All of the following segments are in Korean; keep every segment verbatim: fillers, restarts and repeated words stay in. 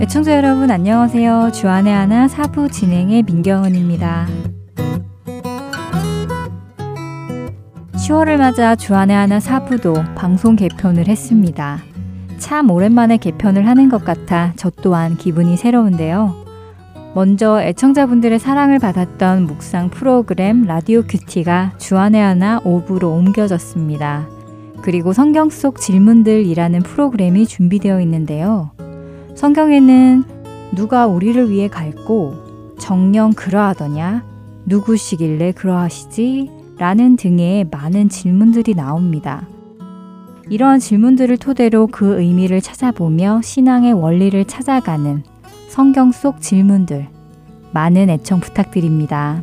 애청자 여러분 안녕하세요. 주안의 하나 사부 진행의 민경은입니다. 시월을 맞아 주안의 하나 사부도 방송 개편을 했습니다. 참 오랜만에 개편을 하는 것 같아 저 또한 기분이 새로운데요. 먼저 애청자분들의 사랑을 받았던 묵상 프로그램 라디오 큐티가 주안의 하나 오부로 옮겨졌습니다. 그리고 성경 속 질문들이라는 프로그램이 준비되어 있는데요. 성경에는 누가 우리를 위해 갈고 정녕 그러하더냐, 누구시길래 그러하시지? 라는 등의 많은 질문들이 나옵니다. 이러한 질문들을 토대로 그 의미를 찾아보며 신앙의 원리를 찾아가는 성경 속 질문들, 많은 애청 부탁드립니다.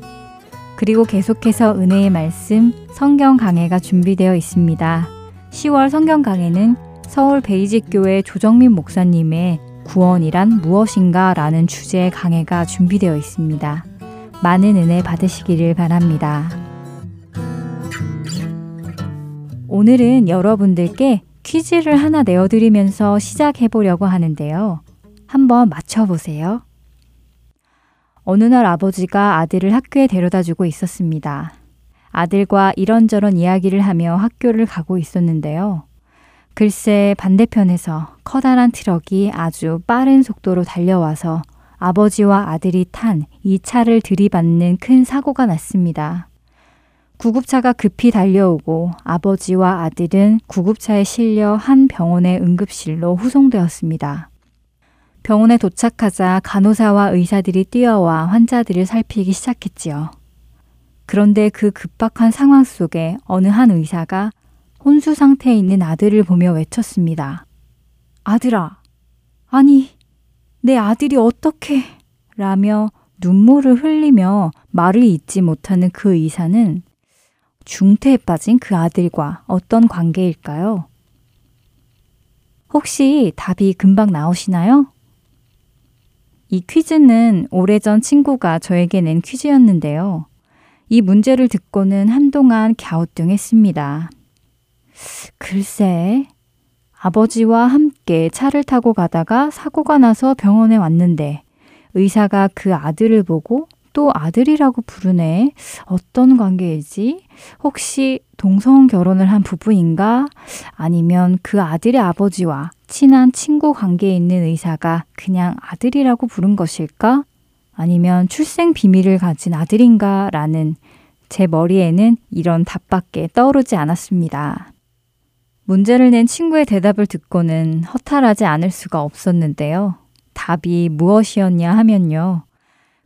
그리고 계속해서 은혜의 말씀, 성경 강해가 준비되어 있습니다. 시월 성경 강해는 서울 베이직교회 조정민 목사님의 구원이란 무엇인가 라는 주제의 강해가 준비되어 있습니다. 많은 은혜 받으시기를 바랍니다. 오늘은 여러분들께 퀴즈를 하나 내어드리면서 시작해보려고 하는데요. 한번 맞춰보세요. 어느 날 아버지가 아들을 학교에 데려다주고 있었습니다. 아들과 이런저런 이야기를 하며 학교를 가고 있었는데요. 글쎄 반대편에서 커다란 트럭이 아주 빠른 속도로 달려와서 아버지와 아들이 탄 이 차를 들이받는 큰 사고가 났습니다. 구급차가 급히 달려오고 아버지와 아들은 구급차에 실려 한 병원의 응급실로 후송되었습니다. 병원에 도착하자 간호사와 의사들이 뛰어와 환자들을 살피기 시작했지요. 그런데 그 급박한 상황 속에 어느 한 의사가 혼수 상태에 있는 아들을 보며 외쳤습니다. 아들아, 아니, 내 아들이 어떻게? 라며 눈물을 흘리며 말을 잇지 못하는 그 의사는 중태에 빠진 그 아들과 어떤 관계일까요? 혹시 답이 금방 나오시나요? 이 퀴즈는 오래전 친구가 저에게 낸 퀴즈였는데요. 이 문제를 듣고는 한동안 갸우뚱했습니다. 글쎄, 아버지와 함께 차를 타고 가다가 사고가 나서 병원에 왔는데 의사가 그 아들을 보고 또 아들이라고 부르네. 어떤 관계이지? 혹시 동성 결혼을 한 부부인가? 아니면 그 아들의 아버지와 친한 친구 관계에 있는 의사가 그냥 아들이라고 부른 것일까? 아니면 출생 비밀을 가진 아들인가? 라는 제 머리에는 이런 답밖에 떠오르지 않았습니다. 문제를 낸 친구의 대답을 듣고는 허탈하지 않을 수가 없었는데요. 답이 무엇이었냐 하면요.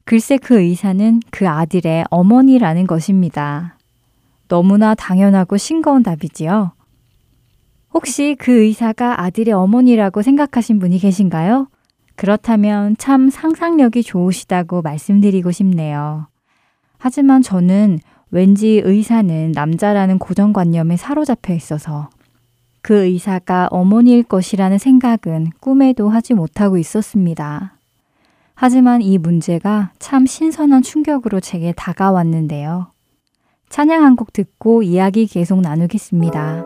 글쎄 그 의사는 그 아들의 어머니라는 것입니다. 너무나 당연하고 싱거운 답이지요. 혹시 그 의사가 아들의 어머니라고 생각하신 분이 계신가요? 그렇다면 참 상상력이 좋으시다고 말씀드리고 싶네요. 하지만 저는 왠지 의사는 남자라는 고정관념에 사로잡혀 있어서 그 의사가 어머니일 것이라는 생각은 꿈에도 하지 못하고 있었습니다. 하지만 이 문제가 참 신선한 충격으로 제게 다가왔는데요. 찬양 한 곡 듣고 이야기 계속 나누겠습니다.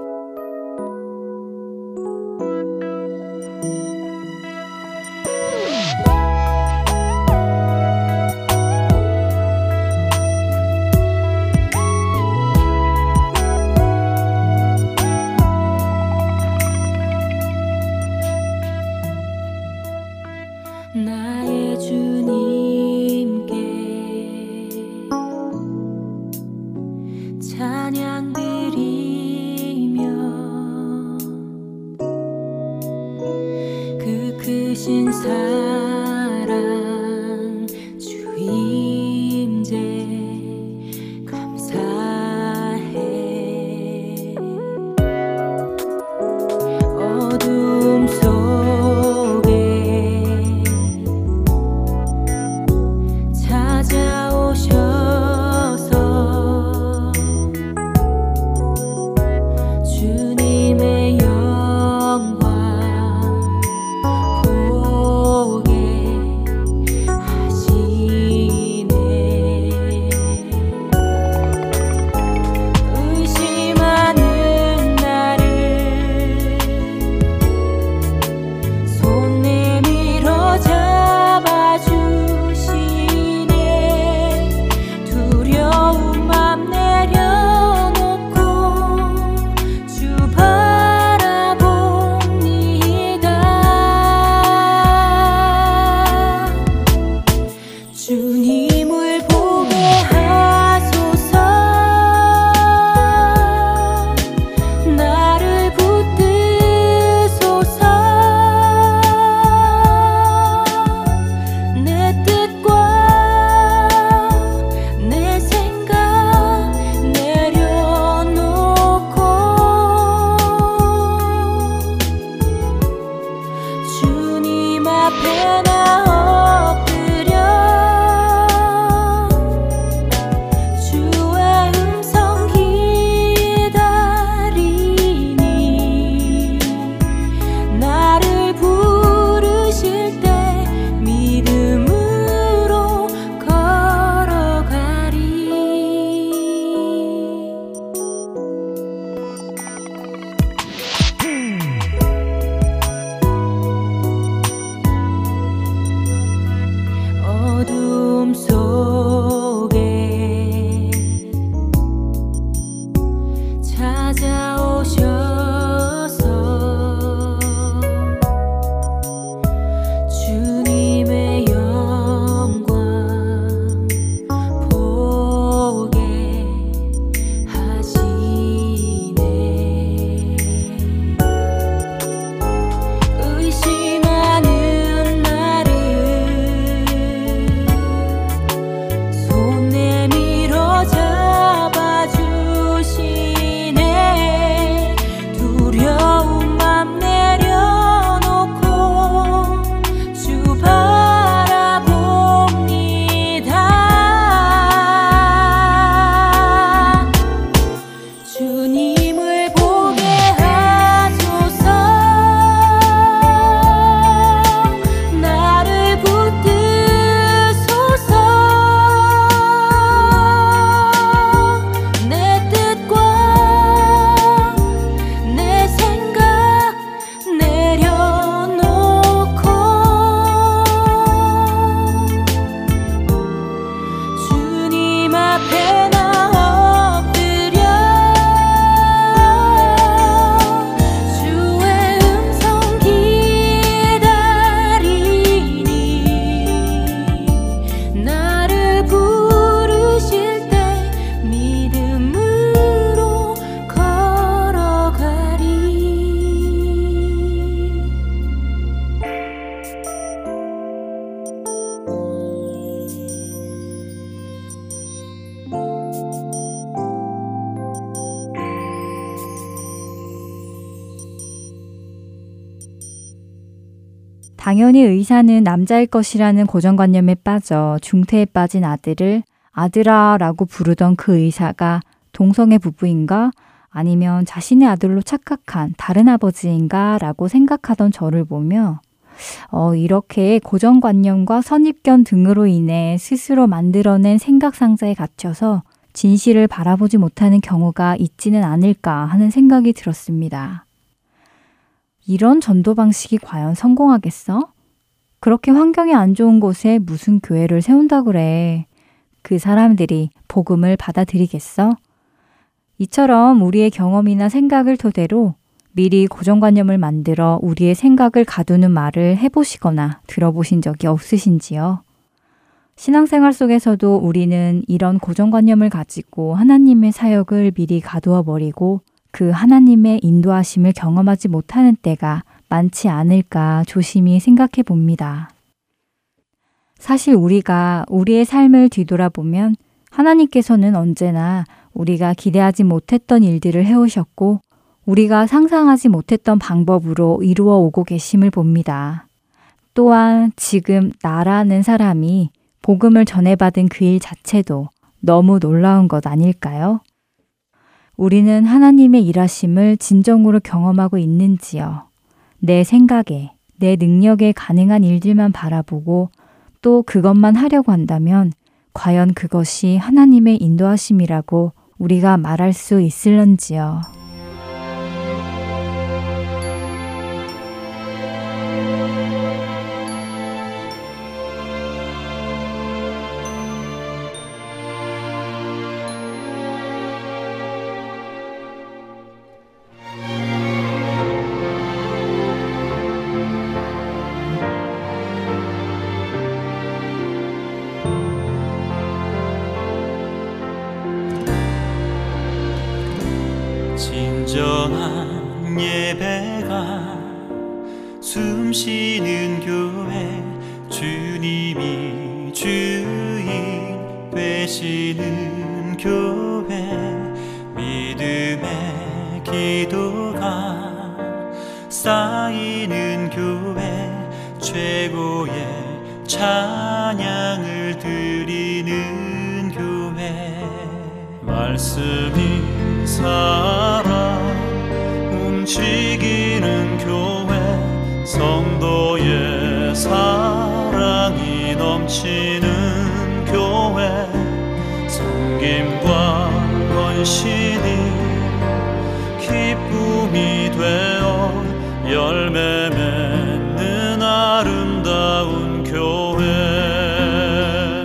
당연히 의사는 남자일 것이라는 고정관념에 빠져 중태에 빠진 아들을 아들아 라고 부르던 그 의사가 동성애 부부인가 아니면 자신의 아들로 착각한 다른 아버지인가 라고 생각하던 저를 보며 어, 이렇게 고정관념과 선입견 등으로 인해 스스로 만들어낸 생각 상자에 갇혀서 진실을 바라보지 못하는 경우가 있지는 않을까 하는 생각이 들었습니다. 이런 전도 방식이 과연 성공하겠어? 그렇게 환경이 안 좋은 곳에 무슨 교회를 세운다 그래. 그 사람들이 복음을 받아들이겠어? 이처럼 우리의 경험이나 생각을 토대로 미리 고정관념을 만들어 우리의 생각을 가두는 말을 해보시거나 들어보신 적이 없으신지요? 신앙생활 속에서도 우리는 이런 고정관념을 가지고 하나님의 사역을 미리 가두어 버리고 그 하나님의 인도하심을 경험하지 못하는 때가 많지 않을까 조심히 생각해 봅니다. 사실 우리가 우리의 삶을 뒤돌아보면 하나님께서는 언제나 우리가 기대하지 못했던 일들을 해오셨고 우리가 상상하지 못했던 방법으로 이루어 오고 계심을 봅니다. 또한 지금 나라는 사람이 복음을 전해받은 그 일 자체도 너무 놀라운 것 아닐까요? 우리는 하나님의 일하심을 진정으로 경험하고 있는지요? 내 생각에, 내 능력에 가능한 일들만 바라보고 또 그것만 하려고 한다면 과연 그것이 하나님의 인도하심이라고 우리가 말할 수 있을런지요? 진정한 예배가 숨쉬는 교회, 주님이 주인 되시는 교회, 믿음의 기도가 쌓이는 교회, 최고의 찬양을 드리는 교회, 말씀이 살아 움직이는 교회, 성도의 사랑이 넘치는 교회, 섬김과 헌신이 기쁨이 되어 열매 맺는 아름다운 교회,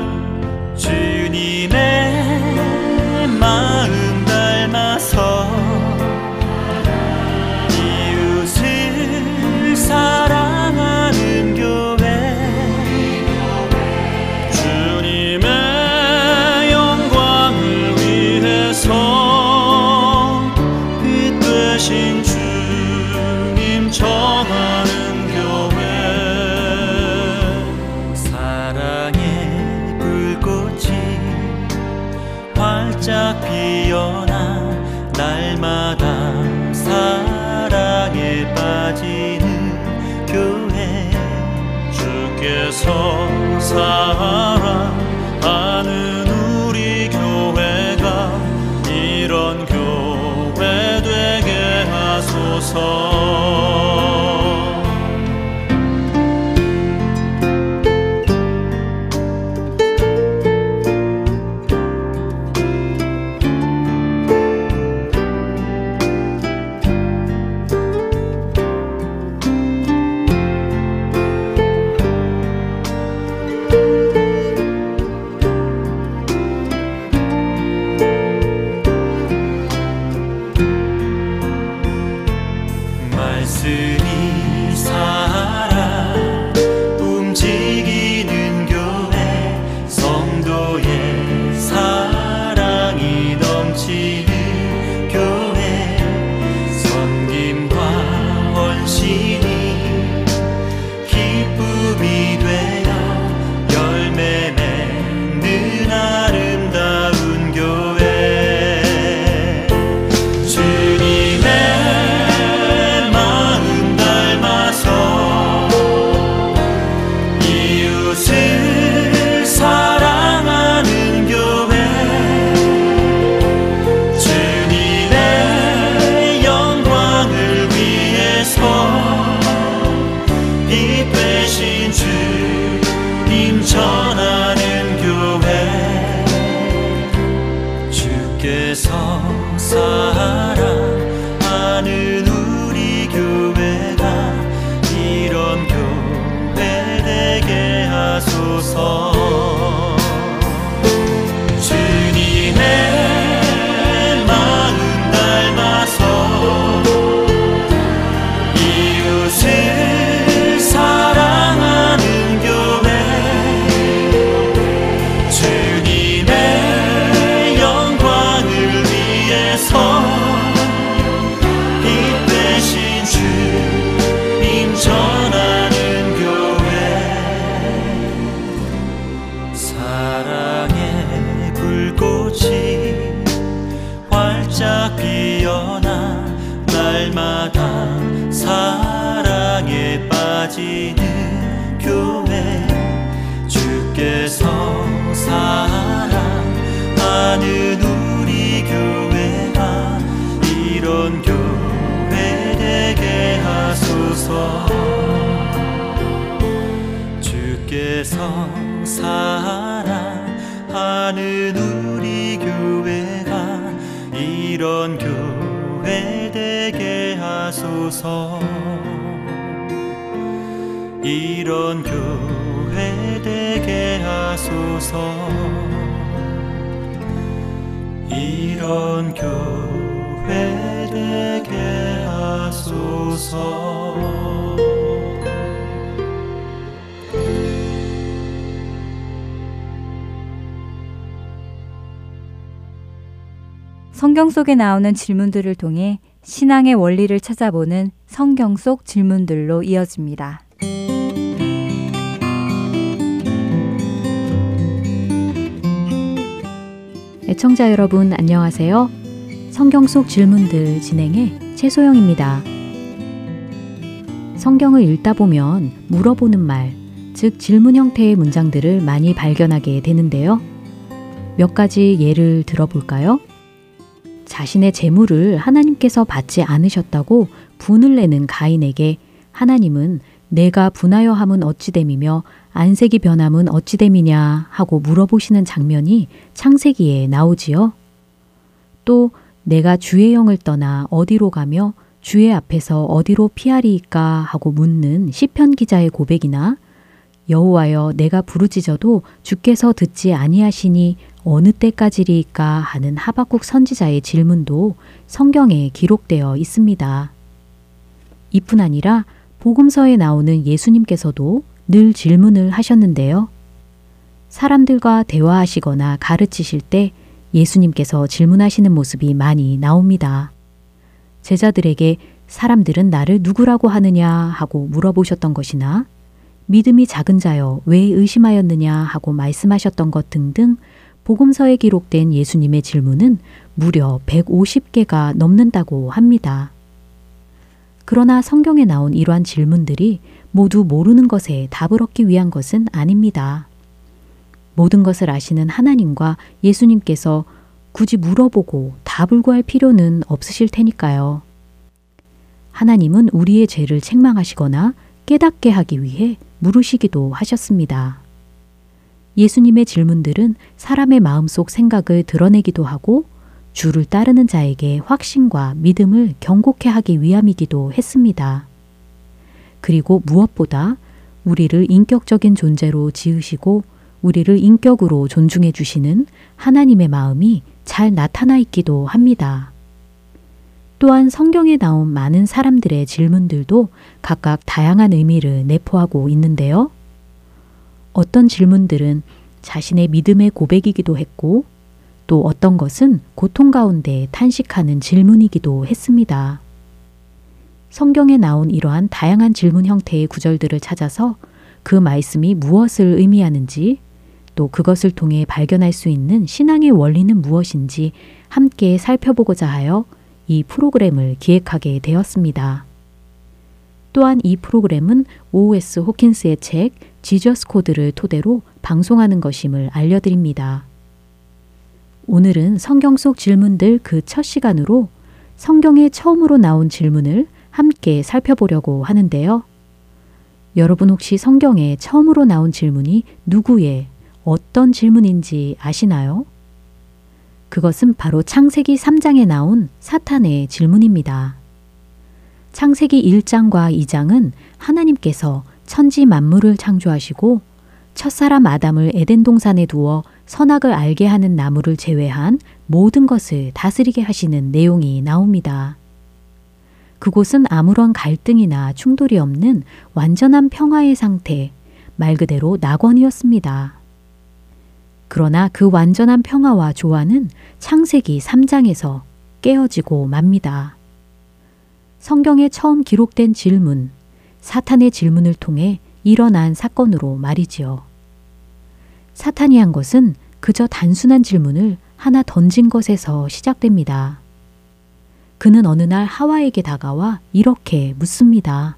주님의 마음 이웃을 사랑하는 교회, 주님의 영광을 위해서 빛 되신 주님 전하는 교회, 사랑의 불꽃이 활짝 피어 날마다 사랑에 빠지는 교회, 주께서 사랑하는 우리 교회가 이런 교회 되게 하소서. 그래서 사랑하는 우리 교회가 이런 교회 되게 하소서. 주님의 마음 닮아서 이웃을 사랑하는 교회, 주님의 영광을 위해서 빛 되신 주님 전하는 교회, 사랑의 불꽃이 활짝 피어나 날마다 사랑에 빠지는 교회, 주께서 사랑하는 우리 교회가 이런 교회 되게 하소서. 주께서 사랑하는 우리 교회가 이런 교회 되게 하소서. 이런 교회 되게 하소서. 이런 교회 되게 하소서. 성경 속에 나오는 질문들을 통해 신앙의 원리를 찾아보는 성경 속 질문들로 이어집니다. 애청자 여러분 안녕하세요. 성경 속 질문들 진행해 최소영입니다. 성경을 읽다 보면 물어보는 말, 즉 질문 형태의 문장들을 많이 발견하게 되는데요. 몇 가지 예를 들어볼까요? 자신의 재물을 하나님께서 받지 않으셨다고 분을 내는 가인에게 하나님은 내가 분하여 함은 어찌됨이며 안색이 변함은 어찌됨이냐 하고 물어보시는 장면이 창세기에 나오지요. 또 내가 주의 영을 떠나 어디로 가며 주의 앞에서 어디로 피하리이까 하고 묻는 시편 기자의 고백이나 여호와여 내가 부르짖어도 주께서 듣지 아니하시니 어느 때까지리이까 하는 하박국 선지자의 질문도 성경에 기록되어 있습니다. 이뿐 아니라 복음서에 나오는 예수님께서도 늘 질문을 하셨는데요. 사람들과 대화하시거나 가르치실 때 예수님께서 질문하시는 모습이 많이 나옵니다. 제자들에게 사람들은 나를 누구라고 하느냐 하고 물어보셨던 것이나 믿음이 작은 자여 왜 의심하였느냐 하고 말씀하셨던 것 등등 복음서에 기록된 예수님의 질문은 무려 백오십 개가 넘는다고 합니다. 그러나 성경에 나온 이러한 질문들이 모두 모르는 것에 답을 얻기 위한 것은 아닙니다. 모든 것을 아시는 하나님과 예수님께서 굳이 물어보고 답을 구할 필요는 없으실 테니까요. 하나님은 우리의 죄를 책망하시거나 깨닫게 하기 위해 물으시기도 하셨습니다. 예수님의 질문들은 사람의 마음속 생각을 드러내기도 하고 주를 따르는 자에게 확신과 믿음을 경고케 하기 위함이기도 했습니다. 그리고 무엇보다 우리를 인격적인 존재로 지으시고 우리를 인격으로 존중해 주시는 하나님의 마음이 잘 나타나 있기도 합니다. 또한 성경에 나온 많은 사람들의 질문들도 각각 다양한 의미를 내포하고 있는데요. 어떤 질문들은 자신의 믿음의 고백이기도 했고 또 어떤 것은 고통 가운데 탄식하는 질문이기도 했습니다. 성경에 나온 이러한 다양한 질문 형태의 구절들을 찾아서 그 말씀이 무엇을 의미하는지 또 그것을 통해 발견할 수 있는 신앙의 원리는 무엇인지 함께 살펴보고자 하여 이 프로그램을 기획하게 되었습니다. 또한 이 프로그램은 오에스 호킨스의 책 지저스 코드를 토대로 방송하는 것임을 알려드립니다. 오늘은 성경 속 질문들 그 첫 시간으로 성경에 처음으로 나온 질문을 함께 살펴보려고 하는데요. 여러분 혹시 성경에 처음으로 나온 질문이 누구의 어떤 질문인지 아시나요? 그것은 바로 창세기 삼 장에 나온 사탄의 질문입니다. 창세기 일 장과 이 장은 하나님께서 천지 만물을 창조하시고 첫사람 아담을 에덴 동산에 두어 선악을 알게 하는 나무를 제외한 모든 것을 다스리게 하시는 내용이 나옵니다. 그곳은 아무런 갈등이나 충돌이 없는 완전한 평화의 상태, 말 그대로 낙원이었습니다. 그러나 그 완전한 평화와 조화는 창세기 삼 장에서 깨어지고 맙니다. 성경에 처음 기록된 질문, 사탄의 질문을 통해 일어난 사건으로 말이지요. 사탄이 한 것은 그저 단순한 질문을 하나 던진 것에서 시작됩니다. 그는 어느 날 하와에게 다가와 이렇게 묻습니다.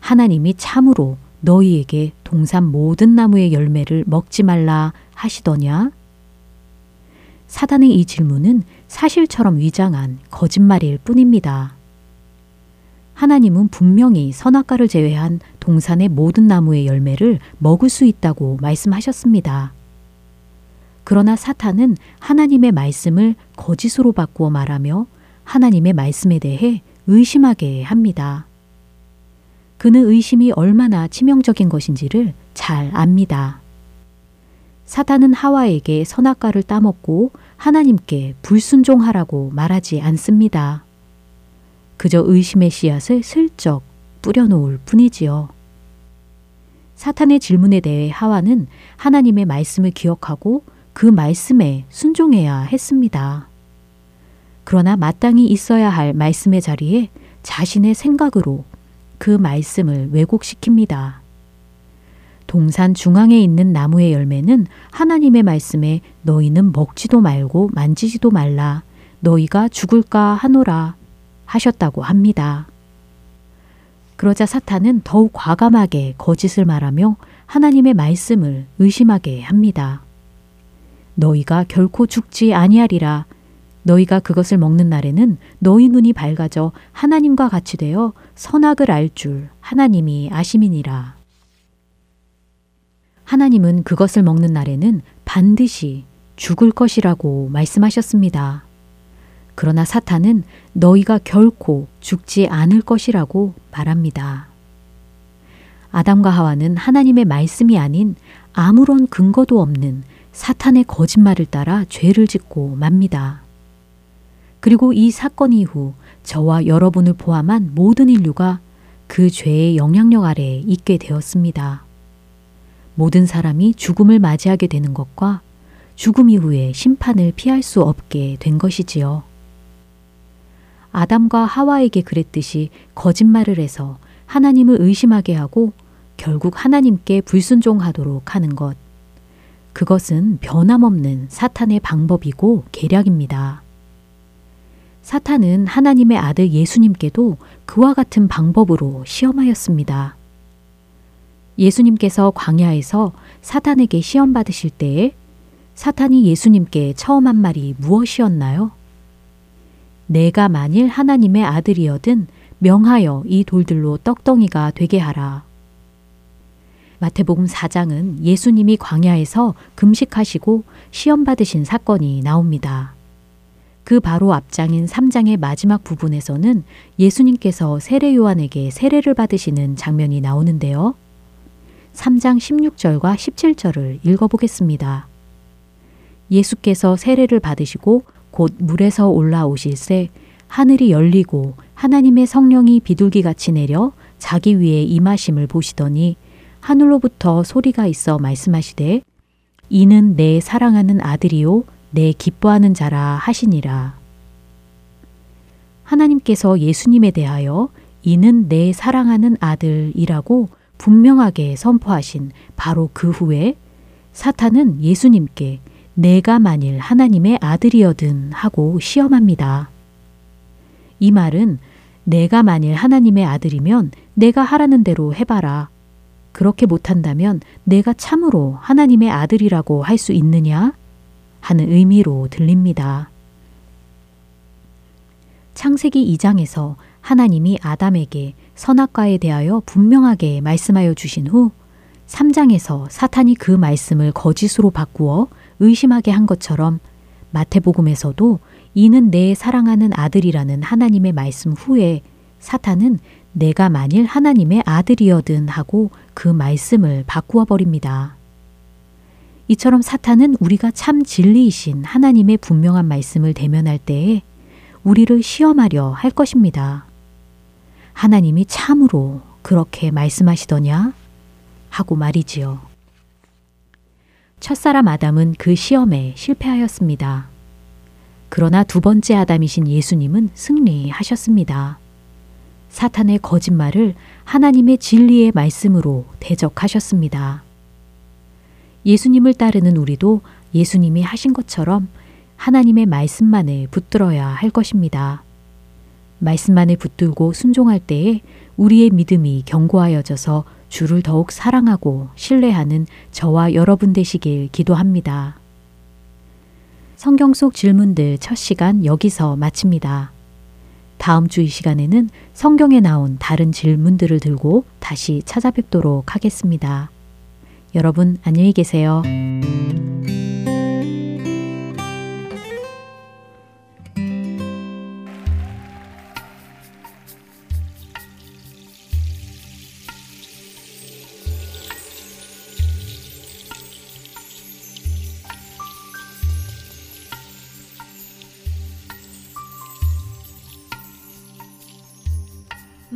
하나님이 참으로 너희에게 동산 모든 나무의 열매를 먹지 말라 하시더냐? 사탄의 이 질문은 사실처럼 위장한 거짓말일 뿐입니다. 하나님은 분명히 선악과를 제외한 동산의 모든 나무의 열매를 먹을 수 있다고 말씀하셨습니다. 그러나 사탄은 하나님의 말씀을 거짓으로 바꾸어 말하며 하나님의 말씀에 대해 의심하게 합니다. 그는 의심이 얼마나 치명적인 것인지를 잘 압니다. 사탄은 하와에게 선악과를 따먹고 하나님께 불순종하라고 말하지 않습니다. 그저 의심의 씨앗을 슬쩍 뿌려놓을 뿐이지요. 사탄의 질문에 대해 하와는 하나님의 말씀을 기억하고 그 말씀에 순종해야 했습니다. 그러나 마땅히 있어야 할 말씀의 자리에 자신의 생각으로 그 말씀을 왜곡시킵니다. 동산 중앙에 있는 나무의 열매는 하나님의 말씀에 너희는 먹지도 말고 만지지도 말라, 너희가 죽을까 하노라 하셨다고 합니다. 그러자 사탄은 더욱 과감하게 거짓을 말하며 하나님의 말씀을 의심하게 합니다. 너희가 결코 죽지 아니하리라. 너희가 그것을 먹는 날에는 너희 눈이 밝아져 하나님과 같이 되어 선악을 알 줄 하나님이 아심이니라. 하나님은 그것을 먹는 날에는 반드시 죽을 것이라고 말씀하셨습니다. 그러나 사탄은 너희가 결코 죽지 않을 것이라고 말합니다. 아담과 하와는 하나님의 말씀이 아닌 아무런 근거도 없는 사탄의 거짓말을 따라 죄를 짓고 맙니다. 그리고 이 사건 이후 저와 여러분을 포함한 모든 인류가 그 죄의 영향력 아래에 있게 되었습니다. 모든 사람이 죽음을 맞이하게 되는 것과 죽음 이후의 심판을 피할 수 없게 된 것이지요. 아담과 하와에게 그랬듯이 거짓말을 해서 하나님을 의심하게 하고 결국 하나님께 불순종하도록 하는 것. 그것은 변함없는 사탄의 방법이고 계략입니다. 사탄은 하나님의 아들 예수님께도 그와 같은 방법으로 시험하였습니다. 예수님께서 광야에서 사탄에게 시험받으실 때에 사탄이 예수님께 처음 한 말이 무엇이었나요? 내가 만일 하나님의 아들이어든 명하여 이 돌들로 떡덩이가 되게 하라. 마태복음 사 장은 예수님이 광야에서 금식하시고 시험받으신 사건이 나옵니다. 그 바로 앞장인 삼 장의 마지막 부분에서는 예수님께서 세례 요한에게 세례를 받으시는 장면이 나오는데요. 삼 장 십육 절과 십칠 절을 읽어보겠습니다. 예수께서 세례를 받으시고 곧 물에서 올라오실새 하늘이 열리고 하나님의 성령이 비둘기같이 내려 자기 위에 임하심을 보시더니 하늘로부터 소리가 있어 말씀하시되 이는 내 사랑하는 아들이요 내 기뻐하는 자라 하시니라. 하나님께서 예수님에 대하여 이는 내 사랑하는 아들이라고 분명하게 선포하신 바로 그 후에 사탄은 예수님께 내가 만일 하나님의 아들이어든 하고 시험합니다. 이 말은 내가 만일 하나님의 아들이면 내가 하라는 대로 해봐라. 그렇게 못한다면 내가 참으로 하나님의 아들이라고 할 수 있느냐? 하는 의미로 들립니다. 창세기 이 장에서 하나님이 아담에게 선악과에 대하여 분명하게 말씀하여 주신 후 삼 장에서 사탄이 그 말씀을 거짓으로 바꾸어 의심하게 한 것처럼 마태복음에서도 이는 내 사랑하는 아들이라는 하나님의 말씀 후에 사탄은 내가 만일 하나님의 아들이어든 하고 그 말씀을 바꾸어 버립니다. 이처럼 사탄은 우리가 참 진리이신 하나님의 분명한 말씀을 대면할 때에 우리를 시험하려 할 것입니다. 하나님이 참으로 그렇게 말씀하시더냐? 하고 말이지요. 첫사람 아담은 그 시험에 실패하였습니다. 그러나 두 번째 아담이신 예수님은 승리하셨습니다. 사탄의 거짓말을 하나님의 진리의 말씀으로 대적하셨습니다. 예수님을 따르는 우리도 예수님이 하신 것처럼 하나님의 말씀만을 붙들어야 할 것입니다. 말씀만을 붙들고 순종할 때에 우리의 믿음이 견고하여져서 주를 더욱 사랑하고 신뢰하는 저와 여러분 되시길 기도합니다. 성경 속 질문들 첫 시간 여기서 마칩니다. 다음 주 이 시간에는 성경에 나온 다른 질문들을 들고 다시 찾아뵙도록 하겠습니다. 여러분 안녕히 계세요.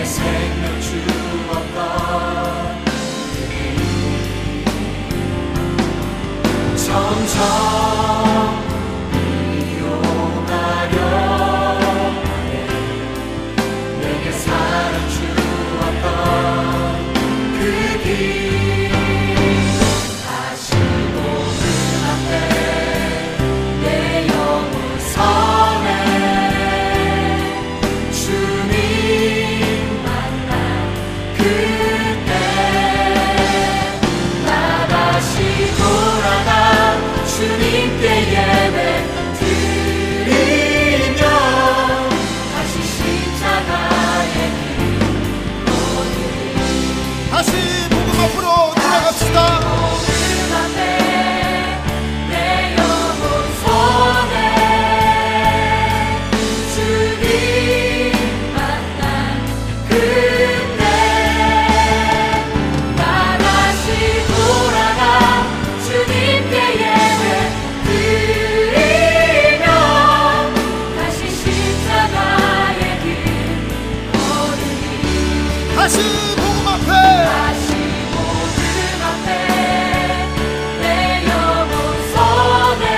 생명 주었던 그 길 앞으로 나아갑시다. 내 영혼 손에 주님 만난 그때 나 다시 돌아가 주님께 예배 드리며 다시 십자가의 길 걸으리. 다시 주님께 예배 드리며 다시 십자가의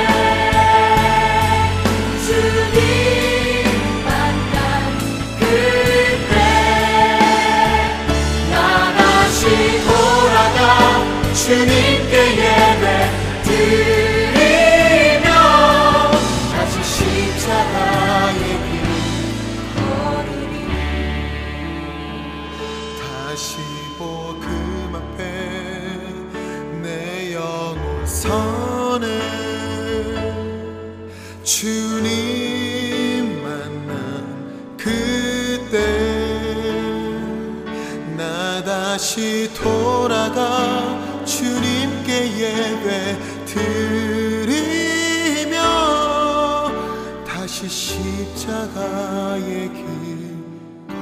길 걸으리. 다시 복음 앞에 내 영혼 서네 주님 만난 그때 나 다시 돌아가 주님께 예배 드리며 다시 십자가의 길 걸으리.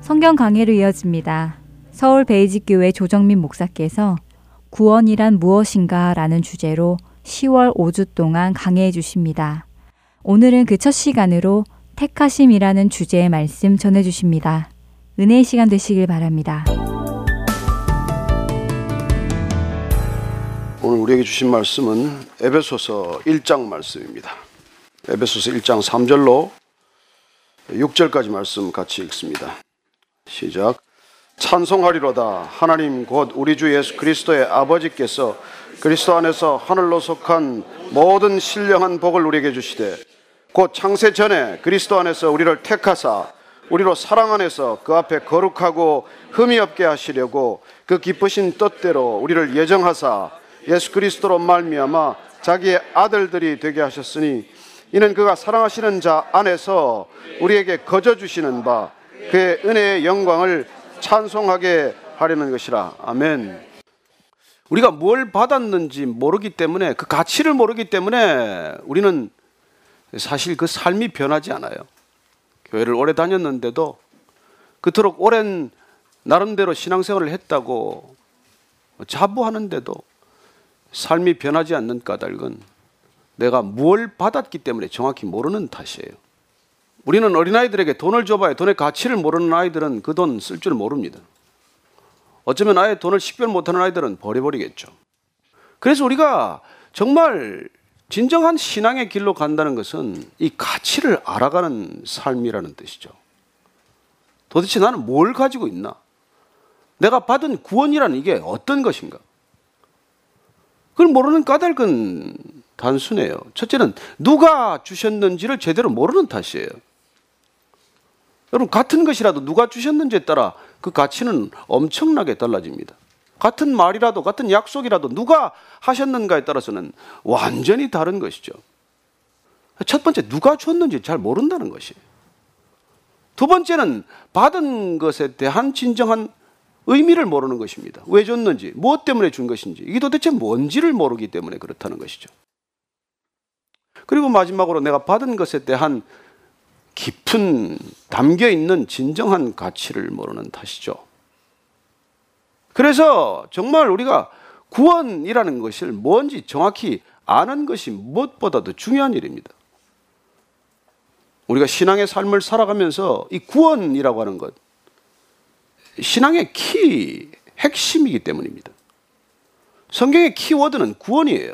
성경 강해로 이어집니다. 서울 베이직교회 조정민 목사께서 구원이란 무엇인가 라는 주제로 시월 오 주 동안 강해해 주십니다. 오늘은 그 첫 시간으로 택하심이라는 주제의 말씀 전해 주십니다. 은혜의 시간 되시길 바랍니다. 오늘 우리에게 주신 말씀은 에베소서 일 장 말씀입니다. 에베소서 일 장 삼 절로 육 절까지 말씀 같이 읽습니다. 시작. 찬송하리로다. 하나님 곧 우리 주 예수 그리스도의 아버지께서 그리스도 안에서 하늘로 속한 모든 신령한 복을 우리에게 주시되 곧 창세 전에 그리스도 안에서 우리를 택하사 우리로 사랑 안에서 그 앞에 거룩하고 흠이 없게 하시려고 그 기쁘신 뜻대로 우리를 예정하사 예수 그리스도로 말미암아 자기의 아들들이 되게 하셨으니 이는 그가 사랑하시는 자 안에서 우리에게 거저 주시는 바 그의 은혜의 영광을 찬송하게 하려는 것이라. 아멘. 우리가 뭘 받았는지 모르기 때문에, 그 가치를 모르기 때문에 우리는 사실 그 삶이 변하지 않아요. 교회를 오래 다녔는데도 그토록 오랜 나름대로 신앙생활을 했다고 자부하는데도 삶이 변하지 않는 까닭은 내가 뭘 받았기 때문에 정확히 모르는 탓이에요. 우리는 어린아이들에게 돈을 줘봐야 돈의 가치를 모르는 아이들은 그 돈 쓸 줄 모릅니다. 어쩌면 아예 돈을 식별 못하는 아이들은 버려버리겠죠. 그래서 우리가 정말 진정한 신앙의 길로 간다는 것은 이 가치를 알아가는 삶이라는 뜻이죠. 도대체 나는 뭘 가지고 있나? 내가 받은 구원이라는 이게 어떤 것인가? 그걸 모르는 까닭은 단순해요. 첫째는 누가 주셨는지를 제대로 모르는 탓이에요. 여러분, 같은 것이라도 누가 주셨는지에 따라 그 가치는 엄청나게 달라집니다. 같은 말이라도 같은 약속이라도 누가 하셨는가에 따라서는 완전히 다른 것이죠. 첫 번째, 누가 줬는지 잘 모른다는 것이에요. 두 번째는 받은 것에 대한 진정한 의미를 모르는 것입니다. 왜 줬는지, 무엇 때문에 준 것인지, 이게 도대체 뭔지를 모르기 때문에 그렇다는 것이죠. 그리고 마지막으로 내가 받은 것에 대한 깊은 담겨있는 진정한 가치를 모르는 탓이죠. 그래서 정말 우리가 구원이라는 것을 뭔지 정확히 아는 것이 무엇보다도 중요한 일입니다. 우리가 신앙의 삶을 살아가면서 이 구원이라고 하는 것, 신앙의 키, 핵심이기 때문입니다. 성경의 키워드는 구원이에요.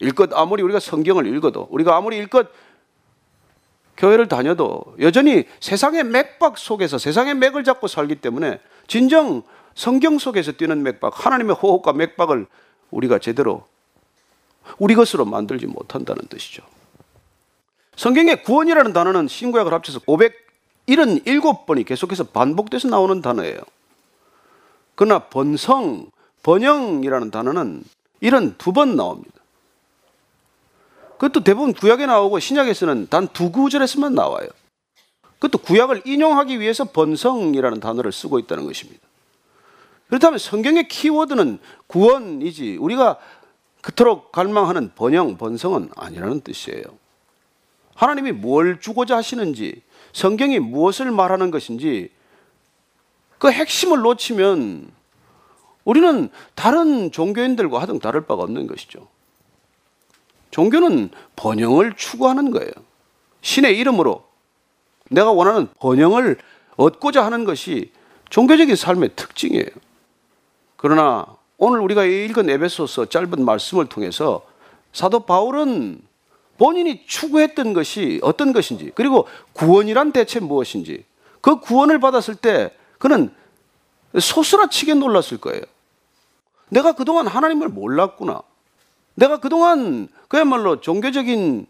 일껏 아무리 우리가 성경을 읽어도, 우리가 아무리 일껏 교회를 다녀도 여전히 세상의 맥박 속에서 세상의 맥을 잡고 살기 때문에 진정 성경 속에서 뛰는 맥박, 하나님의 호흡과 맥박을 우리가 제대로 우리 것으로 만들지 못한다는 뜻이죠. 성경의 구원이라는 단어는 신구약을 합쳐서 오백칠십칠 번이 계속해서 반복돼서 나오는 단어예요. 그러나 번성, 번영이라는 단어는 칠십이 번 나옵니다. 그것도 대부분 구약에 나오고 신약에서는 단 두 구절에서만 나와요. 그것도 구약을 인용하기 위해서 번성이라는 단어를 쓰고 있다는 것입니다. 그렇다면 성경의 키워드는 구원이지 우리가 그토록 갈망하는 번영, 번성은 아니라는 뜻이에요. 하나님이 뭘 주고자 하시는지, 성경이 무엇을 말하는 것인지 그 핵심을 놓치면 우리는 다른 종교인들과 하등 다를 바가 없는 것이죠. 종교는 번영을 추구하는 거예요. 신의 이름으로 내가 원하는 번영을 얻고자 하는 것이 종교적인 삶의 특징이에요. 그러나 오늘 우리가 읽은 에베소서 짧은 말씀을 통해서 사도 바울은 본인이 추구했던 것이 어떤 것인지, 그리고 구원이란 대체 무엇인지, 그 구원을 받았을 때 그는 소스라치게 놀랐을 거예요. 내가 그동안 하나님을 몰랐구나. 내가 그동안 그야말로 종교적인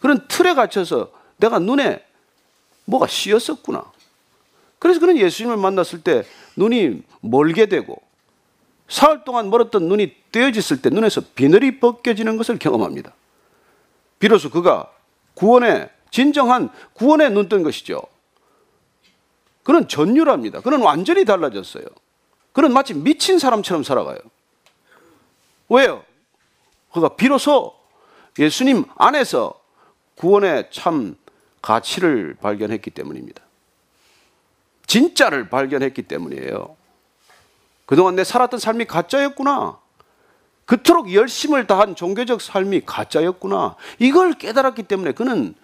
그런 틀에 갇혀서 내가 눈에 뭐가 씌었었구나. 그래서 그는 예수님을 만났을 때 눈이 멀게 되고, 사흘 동안 멀었던 눈이 떼어졌을 때 눈에서 비늘이 벗겨지는 것을 경험합니다. 비로소 그가 구원의, 진정한 구원에 눈뜬 것이죠. 그는 전율합니다. 그는 완전히 달라졌어요. 그는 마치 미친 사람처럼 살아가요. 왜요? 그가 비로소 예수님 안에서 구원의 참 가치를 발견했기 때문입니다. 진짜를 발견했기 때문이에요. 그동안 내 살았던 삶이 가짜였구나. 그토록 열심을 다한 종교적 삶이 가짜였구나. 이걸 깨달았기 때문에 그는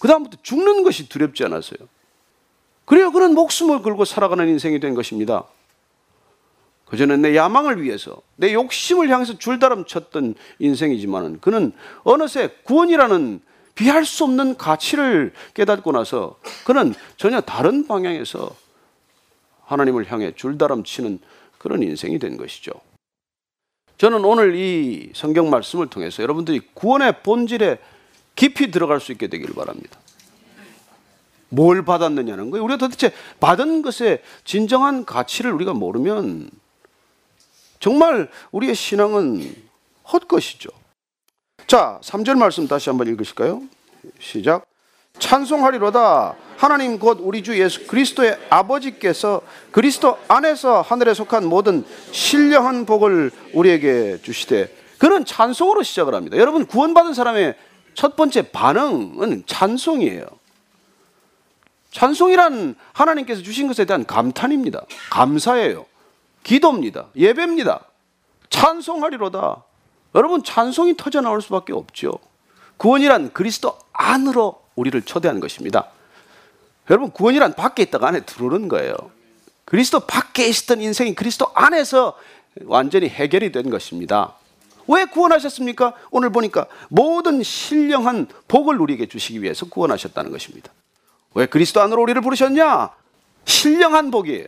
그다음부터 죽는 것이 두렵지 않았어요. 그래요. 그는 목숨을 걸고 살아가는 인생이 된 것입니다. 그전엔 내 야망을 위해서, 내 욕심을 향해서 줄다름 쳤던 인생이지만 그는 어느새 구원이라는 비할 수 없는 가치를 깨닫고 나서 그는 전혀 다른 방향에서 하나님을 향해 줄다름 치는 그런 인생이 된 것이죠. 저는 오늘 이 성경 말씀을 통해서 여러분들이 구원의 본질에 깊이 들어갈 수 있게 되기를 바랍니다. 뭘 받았느냐는 거예요. 우리가 도대체 받은 것의 진정한 가치를 우리가 모르면 정말 우리의 신앙은 헛것이죠. 자, 삼 절 말씀 다시 한번 읽으실까요? 시작. 찬송하리로다. 하나님 곧 우리 주 예수 그리스도의 아버지께서 그리스도 안에서 하늘에 속한 모든 신령한 복을 우리에게 주시되. 그런 찬송으로 시작을 합니다. 여러분, 구원받은 사람의 첫 번째 반응은 찬송이에요. 찬송이란 하나님께서 주신 것에 대한 감탄입니다. 감사예요. 기도입니다. 예배입니다. 찬송하리로다. 여러분, 찬송이 터져나올 수밖에 없죠. 구원이란 그리스도 안으로 우리를 초대하는 것입니다. 여러분, 구원이란 밖에 있다가 안에 들어오는 거예요. 그리스도 밖에 있었던 인생이 그리스도 안에서 완전히 해결이 된 것입니다. 왜 구원하셨습니까? 오늘 보니까 모든 신령한 복을 우리에게 주시기 위해서 구원하셨다는 것입니다. 왜 그리스도 안으로 우리를 부르셨냐? 신령한 복이에요.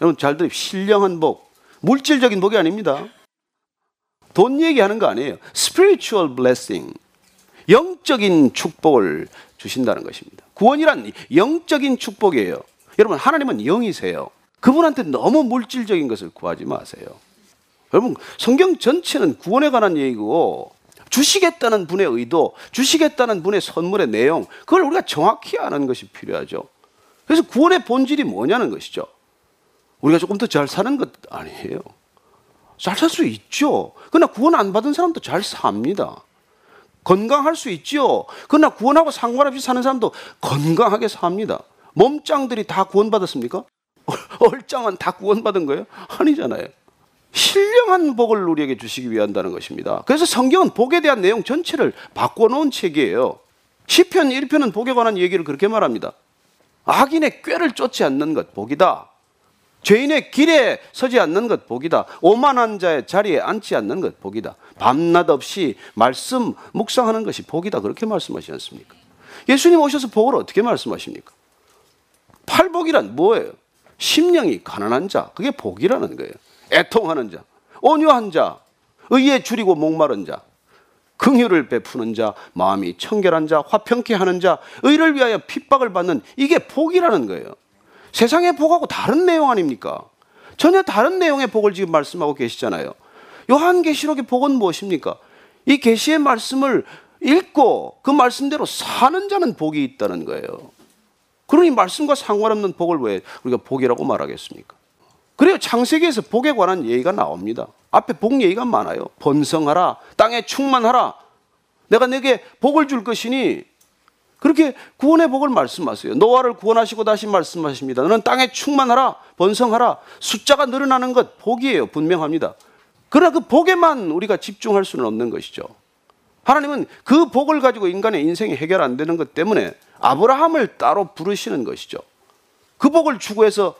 여러분, 잘 들으세요. 신령한 복. 물질적인 복이 아닙니다. 돈 얘기하는 거 아니에요. spiritual blessing. 영적인 축복을 주신다는 것입니다. 구원이란 영적인 축복이에요. 여러분, 하나님은 영이세요. 그분한테 너무 물질적인 것을 구하지 마세요. 여러분, 성경 전체는 구원에 관한 얘기고, 주시겠다는 분의 의도, 주시겠다는 분의 선물의 내용, 그걸 우리가 정확히 아는 것이 필요하죠. 그래서 구원의 본질이 뭐냐는 것이죠. 우리가 조금 더 잘 사는 것 아니에요. 잘 살 수 있죠. 그러나 구원 안 받은 사람도 잘 삽니다. 건강할 수 있죠. 그러나 구원하고 상관없이 사는 사람도 건강하게 삽니다. 몸짱들이 다 구원받았습니까? 얼짱은 다 구원받은 거예요? 아니잖아요. 신령한 복을 우리에게 주시기 위한다는 것입니다. 그래서 성경은 복에 대한 내용 전체를 바꿔놓은 책이에요. 시편 일 편은 복에 관한 얘기를 그렇게 말합니다. 악인의 꾀를 쫓지 않는 것 복이다. 죄인의 길에 서지 않는 것 복이다. 오만한 자의 자리에 앉지 않는 것 복이다. 밤낮 없이 말씀 묵상하는 것이 복이다. 그렇게 말씀하시지 않습니까? 예수님 오셔서 복을 어떻게 말씀하십니까? 팔복이란 뭐예요? 심령이 가난한 자, 그게 복이라는 거예요. 애통하는 자, 온유한 자, 의에 줄이고 목마른 자, 긍휼을 베푸는 자, 마음이 청결한 자, 화평케 하는 자, 의를 위하여 핍박을 받는, 이게 복이라는 거예요. 세상의 복하고 다른 내용 아닙니까? 전혀 다른 내용의 복을 지금 말씀하고 계시잖아요. 요한계시록의 복은 무엇입니까? 이 계시의 말씀을 읽고 그 말씀대로 사는 자는 복이 있다는 거예요. 그러니 말씀과 상관없는 복을 왜 우리가 복이라고 말하겠습니까? 그래요. 창세기에서 복에 관한 예의가 나옵니다. 앞에 복 예의가 많아요. 번성하라, 땅에 충만하라, 내가 네게 복을 줄 것이니, 그렇게 구원의 복을 말씀하세요. 노아를 구원하시고 다시 말씀하십니다. 너는 땅에 충만하라, 번성하라. 숫자가 늘어나는 것 복이에요. 분명합니다. 그러나 그 복에만 우리가 집중할 수는 없는 것이죠. 하나님은 그 복을 가지고 인간의 인생이 해결 안 되는 것 때문에 아브라함을 따로 부르시는 것이죠. 그 복을 추구해서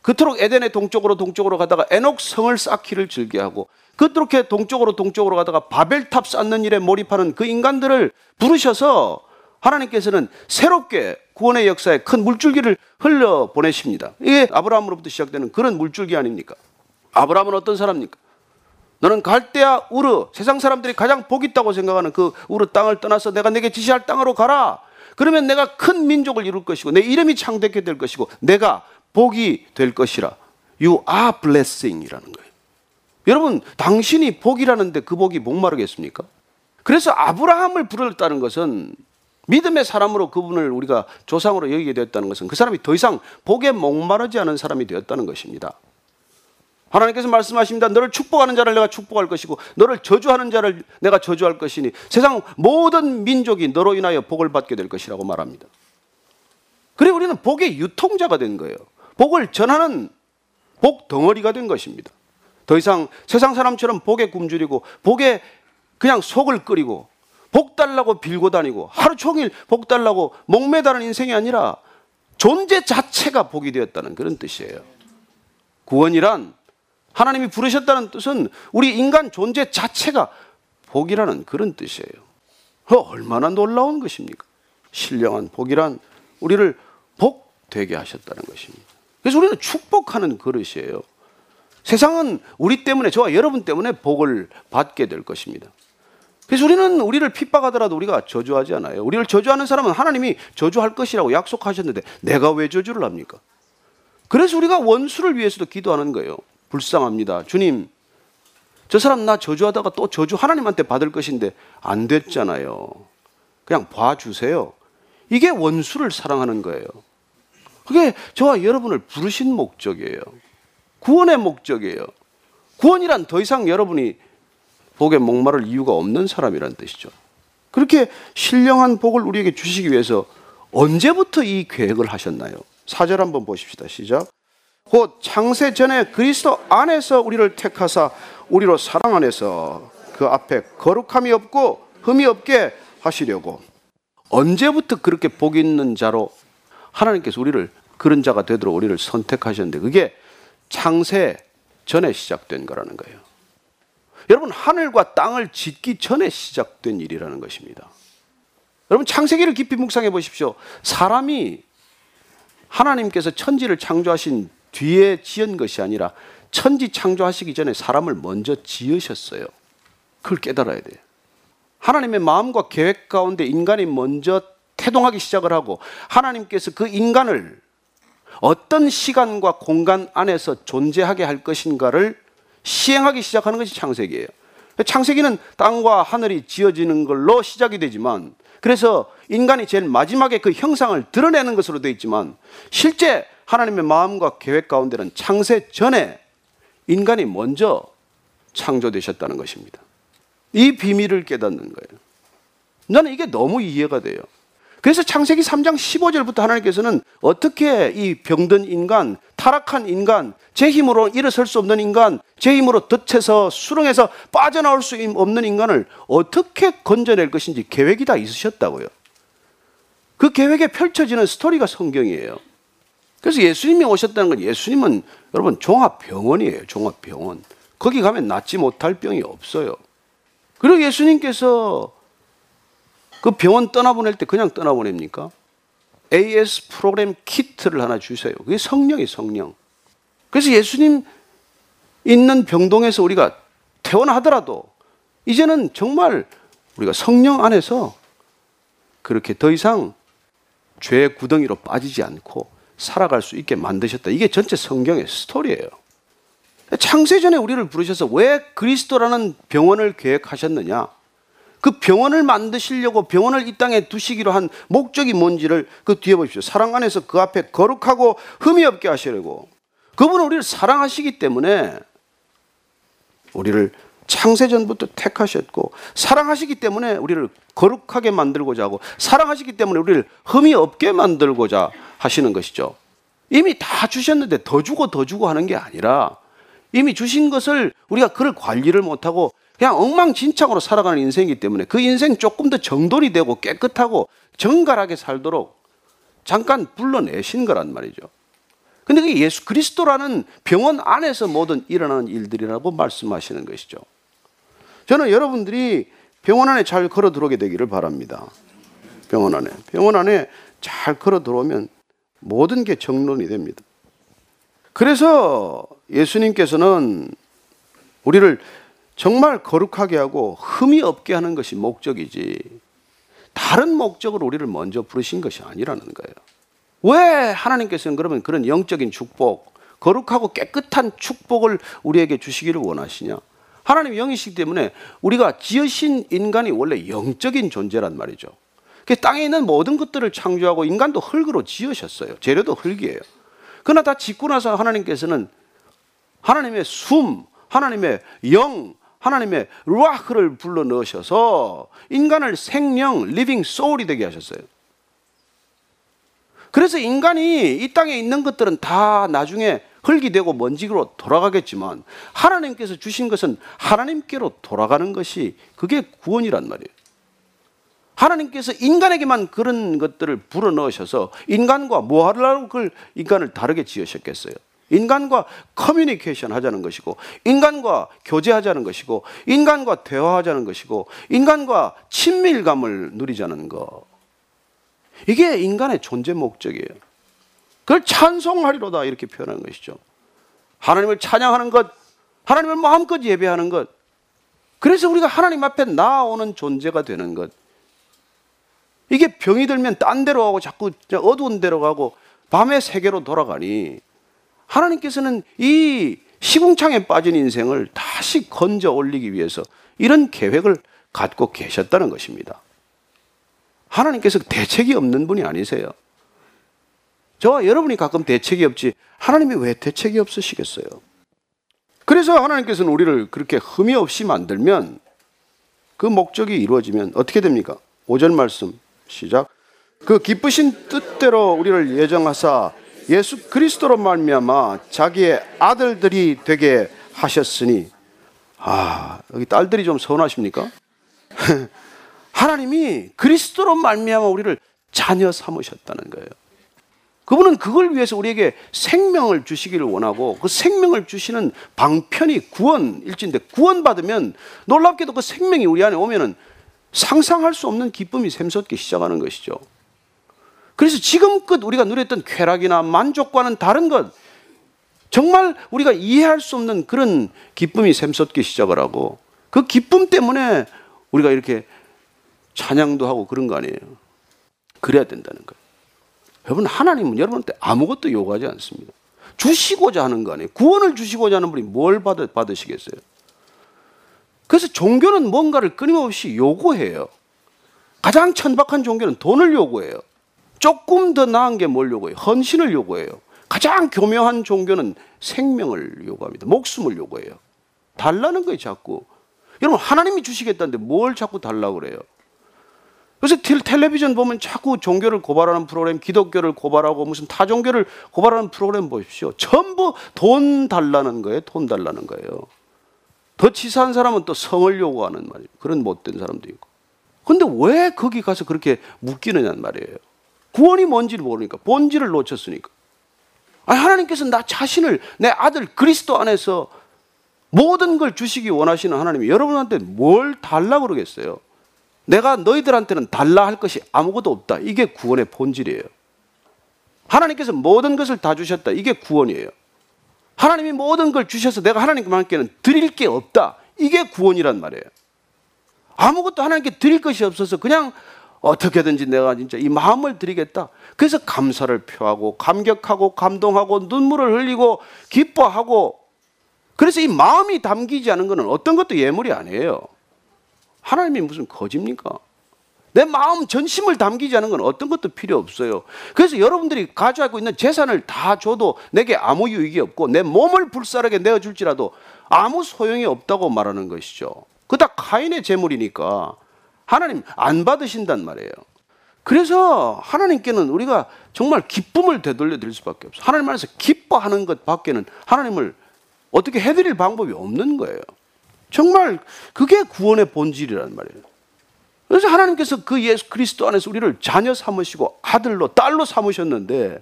그토록 에덴의 동쪽으로 동쪽으로 가다가 에녹 성을 쌓기를 즐겨하고, 그토록 동쪽으로 동쪽으로 가다가 바벨탑 쌓는 일에 몰입하는 그 인간들을 부르셔서 하나님께서는 새롭게 구원의 역사에 큰 물줄기를 흘려보내십니다. 이게 아브라함으로부터 시작되는 그런 물줄기 아닙니까? 아브라함은 어떤 사람입니까? 너는 갈대아 우르, 세상 사람들이 가장 복 있다고 생각하는 그 우르 땅을 떠나서 내가 네게 지시할 땅으로 가라. 그러면 내가 큰 민족을 이룰 것이고 내 이름이 창대케 될 것이고 내가 복이 될 것이라. You are blessing이라는 거예요. 여러분, 당신이 복이라는데 그 복이 목마르겠습니까? 그래서 아브라함을 부르셨다는 것은, 믿음의 사람으로 그분을 우리가 조상으로 여기게 되었다는 것은 그 사람이 더 이상 복에 목마르지 않은 사람이 되었다는 것입니다. 하나님께서 말씀하십니다. 너를 축복하는 자를 내가 축복할 것이고 너를 저주하는 자를 내가 저주할 것이니 세상 모든 민족이 너로 인하여 복을 받게 될 것이라고 말합니다. 그리고 우리는 복의 유통자가 된 거예요. 복을 전하는 복 덩어리가 된 것입니다. 더 이상 세상 사람처럼 복에 굶주리고 복에 그냥 속을 끓이고 복 달라고 빌고 다니고 하루 종일 복 달라고 목매다는 인생이 아니라 존재 자체가 복이 되었다는 그런 뜻이에요. 구원이란, 하나님이 부르셨다는 뜻은 우리 인간 존재 자체가 복이라는 그런 뜻이에요. 얼마나 놀라운 것입니까? 신령한 복이란 우리를 복되게 하셨다는 것입니다. 그래서 우리는 축복하는 그릇이에요. 세상은 우리 때문에, 저와 여러분 때문에 복을 받게 될 것입니다. 그래서 우리는 우리를 핍박하더라도 우리가 저주하지 않아요. 우리를 저주하는 사람은 하나님이 저주할 것이라고 약속하셨는데 내가 왜 저주를 합니까? 그래서 우리가 원수를 위해서도 기도하는 거예요. 불쌍합니다. 주님, 저 사람 나 저주하다가 또 저주 하나님한테 받을 것인데 안 됐잖아요. 그냥 봐주세요. 이게 원수를 사랑하는 거예요. 그게 저와 여러분을 부르신 목적이에요. 구원의 목적이에요. 구원이란 더 이상 여러분이 복에 목마를 이유가 없는 사람이란 뜻이죠. 그렇게 신령한 복을 우리에게 주시기 위해서 언제부터 이 계획을 하셨나요? 사 절 한번 보십시다. 시작. 곧 창세 전에 그리스도 안에서 우리를 택하사 우리로 사랑 안에서 그 앞에 거룩함이 없고 흠이 없게 하시려고. 언제부터 그렇게 복 있는 자로 하나님께서 우리를, 그런 자가 되도록 우리를 선택하셨는데 그게 창세 전에 시작된 거라는 거예요. 여러분, 하늘과 땅을 짓기 전에 시작된 일이라는 것입니다. 여러분, 창세기를 깊이 묵상해 보십시오. 사람이 하나님께서 천지를 창조하신 뒤에 지은 것이 아니라 천지 창조하시기 전에 사람을 먼저 지으셨어요. 그걸 깨달아야 돼요. 하나님의 마음과 계획 가운데 인간이 먼저 태동하기 시작을 하고 하나님께서 그 인간을 어떤 시간과 공간 안에서 존재하게 할 것인가를 시행하기 시작하는 것이 창세기예요. 창세기는 땅과 하늘이 지어지는 걸로 시작이 되지만, 그래서 인간이 제일 마지막에 그 형상을 드러내는 것으로 되어 있지만, 실제 하나님의 마음과 계획 가운데는 창세 전에 인간이 먼저 창조되셨다는 것입니다. 이 비밀을 깨닫는 거예요. 나는 이게 너무 이해가 돼요. 그래서 창세기 삼 장 십오 절부터 하나님께서는 어떻게 이 병든 인간, 타락한 인간, 제 힘으로 일어설 수 없는 인간, 제 힘으로 덫에서 수렁에서 빠져나올 수 없는 인간을 어떻게 건져낼 것인지 계획이 다 있으셨다고요. 그 계획에 펼쳐지는 스토리가 성경이에요. 그래서 예수님이 오셨다는 건, 예수님은 여러분 종합병원이에요. 종합병원. 거기 가면 낫지 못할 병이 없어요. 그리고 예수님께서 그 병원 떠나보낼 때 그냥 떠나보냅니까? 에이에스 프로그램 키트를 하나 주세요. 그게 성령이에요, 성령. 그래서 예수님 있는 병동에서 우리가 퇴원하더라도 이제는 정말 우리가 성령 안에서 그렇게 더 이상 죄의 구덩이로 빠지지 않고 살아갈 수 있게 만드셨다. 이게 전체 성경의 스토리예요. 창세전에 우리를 부르셔서 왜 그리스도라는 병원을 계획하셨느냐? 그 병원을 만드시려고 병원을 이 땅에 두시기로 한 목적이 뭔지를 그 뒤에 보십시오. 사랑 안에서 그 앞에 거룩하고 흠이 없게 하시려고. 그분은 우리를 사랑하시기 때문에 우리를 창세전부터 택하셨고, 사랑하시기 때문에 우리를 거룩하게 만들고자 하고, 사랑하시기 때문에 우리를 흠이 없게 만들고자 하시는 것이죠. 이미 다 주셨는데 더 주고 더 주고 하는 게 아니라, 이미 주신 것을 우리가 그걸 관리를 못하고 그냥 엉망진창으로 살아가는 인생이기 때문에 그 인생 조금 더 정돈이 되고 깨끗하고 정갈하게 살도록 잠깐 불러내신 거란 말이죠. 근데 그게 예수 그리스도라는 병원 안에서 모든 일어나는 일들이라고 말씀하시는 것이죠. 저는 여러분들이 병원 안에 잘 걸어 들어오게 되기를 바랍니다. 병원 안에. 병원 안에 잘 걸어 들어오면 모든 게 정론이 됩니다. 그래서 예수님께서는 우리를 정말 거룩하게 하고 흠이 없게 하는 것이 목적이지, 다른 목적으로 우리를 먼저 부르신 것이 아니라는 거예요. 왜 하나님께서는 그러면 그런 영적인 축복, 거룩하고 깨끗한 축복을 우리에게 주시기를 원하시냐? 하나님 영이시기 때문에 우리가 지으신 인간이 원래 영적인 존재란 말이죠. 땅에 있는 모든 것들을 창조하고 인간도 흙으로 지으셨어요. 재료도 흙이에요. 그러나 다 짓고 나서 하나님께서는 하나님의 숨, 하나님의 영, 하나님의 루아흐를 불러 넣으셔서 인간을 생령, 리빙 소울이 되게 하셨어요. 그래서 인간이 이 땅에 있는 것들은 다 나중에 흙이 되고 먼지로 돌아가겠지만, 하나님께서 주신 것은 하나님께로 돌아가는 것이, 그게 구원이란 말이에요. 하나님께서 인간에게만 그런 것들을 불어 넣으셔서 인간과 뭐 하려고 그걸 인간을 다르게 지으셨겠어요? 인간과 커뮤니케이션 하자는 것이고, 인간과 교제하자는 것이고, 인간과 대화하자는 것이고, 인간과 친밀감을 누리자는 것. 이게 인간의 존재 목적이에요. 그걸 찬송하리로다 이렇게 표현한 것이죠. 하나님을 찬양하는 것, 하나님을 마음껏 예배하는 것. 그래서 우리가 하나님 앞에 나아오는 존재가 되는 것. 이게 병이 들면 딴 데로 가고 자꾸 어두운 데로 가고 밤의 세계로 돌아가니, 하나님께서는 이 시궁창에 빠진 인생을 다시 건져 올리기 위해서 이런 계획을 갖고 계셨다는 것입니다. 하나님께서 대책이 없는 분이 아니세요. 저와 여러분이 가끔 대책이 없지, 하나님이 왜 대책이 없으시겠어요? 그래서 하나님께서는 우리를 그렇게 흠이 없이 만들면, 그 목적이 이루어지면 어떻게 됩니까? 오 절 말씀 시작. 그 기쁘신 뜻대로 우리를 예정하사 예수 그리스도로 말미암아 자기의 아들들이 되게 하셨으니. 아, 여기 딸들이 좀 서운하십니까? 하나님이 그리스도로 말미암아 우리를 자녀 삼으셨다는 거예요. 그분은 그걸 위해서 우리에게 생명을 주시기를 원하고, 그 생명을 주시는 방편이 구원일진데, 구원받으면 놀랍게도 그 생명이 우리 안에 오면은 상상할 수 없는 기쁨이 샘솟기 시작하는 것이죠. 그래서 지금껏 우리가 누렸던 쾌락이나 만족과는 다른 것, 정말 우리가 이해할 수 없는 그런 기쁨이 샘솟기 시작을 하고, 그 기쁨 때문에 우리가 이렇게 찬양도 하고 그런 거 아니에요. 그래야 된다는 거예요. 여러분, 하나님은 여러분한테 아무것도 요구하지 않습니다. 주시고자 하는 거 아니에요. 구원을 주시고자 하는 분이 뭘 받으, 받으시겠어요? 그래서 종교는 뭔가를 끊임없이 요구해요. 가장 천박한 종교는 돈을 요구해요. 조금 더 나은 게 뭘 요구해요? 헌신을 요구해요. 가장 교묘한 종교는 생명을 요구합니다. 목숨을 요구해요. 달라는 거예요, 자꾸. 여러분, 하나님이 주시겠다는데 뭘 자꾸 달라고 그래요? 요새 텔레비전 보면 자꾸 종교를 고발하는 프로그램, 기독교를 고발하고 무슨 타종교를 고발하는 프로그램 보십시오. 전부 돈 달라는 거예요. 돈 달라는 거예요. 더 치사한 사람은 또 성을 요구하는 말이에요. 그런 못된 사람도 있고. 근데 왜 거기 가서 그렇게 묶이느냐는 말이에요. 구원이 뭔지를 모르니까, 본질을 놓쳤으니까. 아니, 하나님께서 나 자신을, 내 아들 그리스도 안에서 모든 걸 주시기 원하시는 하나님이 여러분한테 뭘 달라고 그러겠어요? 내가 너희들한테는 달라 할 것이 아무것도 없다. 이게 구원의 본질이에요. 하나님께서 모든 것을 다 주셨다. 이게 구원이에요. 하나님이 모든 걸 주셔서 내가 하나님께는 드릴 게 없다. 이게 구원이란 말이에요. 아무것도 하나님께 드릴 것이 없어서 그냥 어떻게든지 내가 진짜 이 마음을 드리겠다. 그래서 감사를 표하고 감격하고 감동하고 눈물을 흘리고 기뻐하고, 그래서 이 마음이 담기지 않은 것은 어떤 것도 예물이 아니에요. 하나님이 무슨 거짓입니까? 내 마음 전심을 담기지 않은 건 어떤 것도 필요 없어요. 그래서 여러분들이 가지고 있는 재산을 다 줘도 내게 아무 유익이 없고 내 몸을 불사르게 내어줄지라도 아무 소용이 없다고 말하는 것이죠. 그다 카인의 재물이니까 하나님 안 받으신단 말이에요. 그래서 하나님께는 우리가 정말 기쁨을 되돌려 드릴 수밖에 없어요. 하나님 안에서 기뻐하는 것밖에는 하나님을 어떻게 해드릴 방법이 없는 거예요. 정말 그게 구원의 본질이란 말이에요. 그래서 하나님께서 그 예수 그리스도 안에서 우리를 자녀 삼으시고 아들로 딸로 삼으셨는데,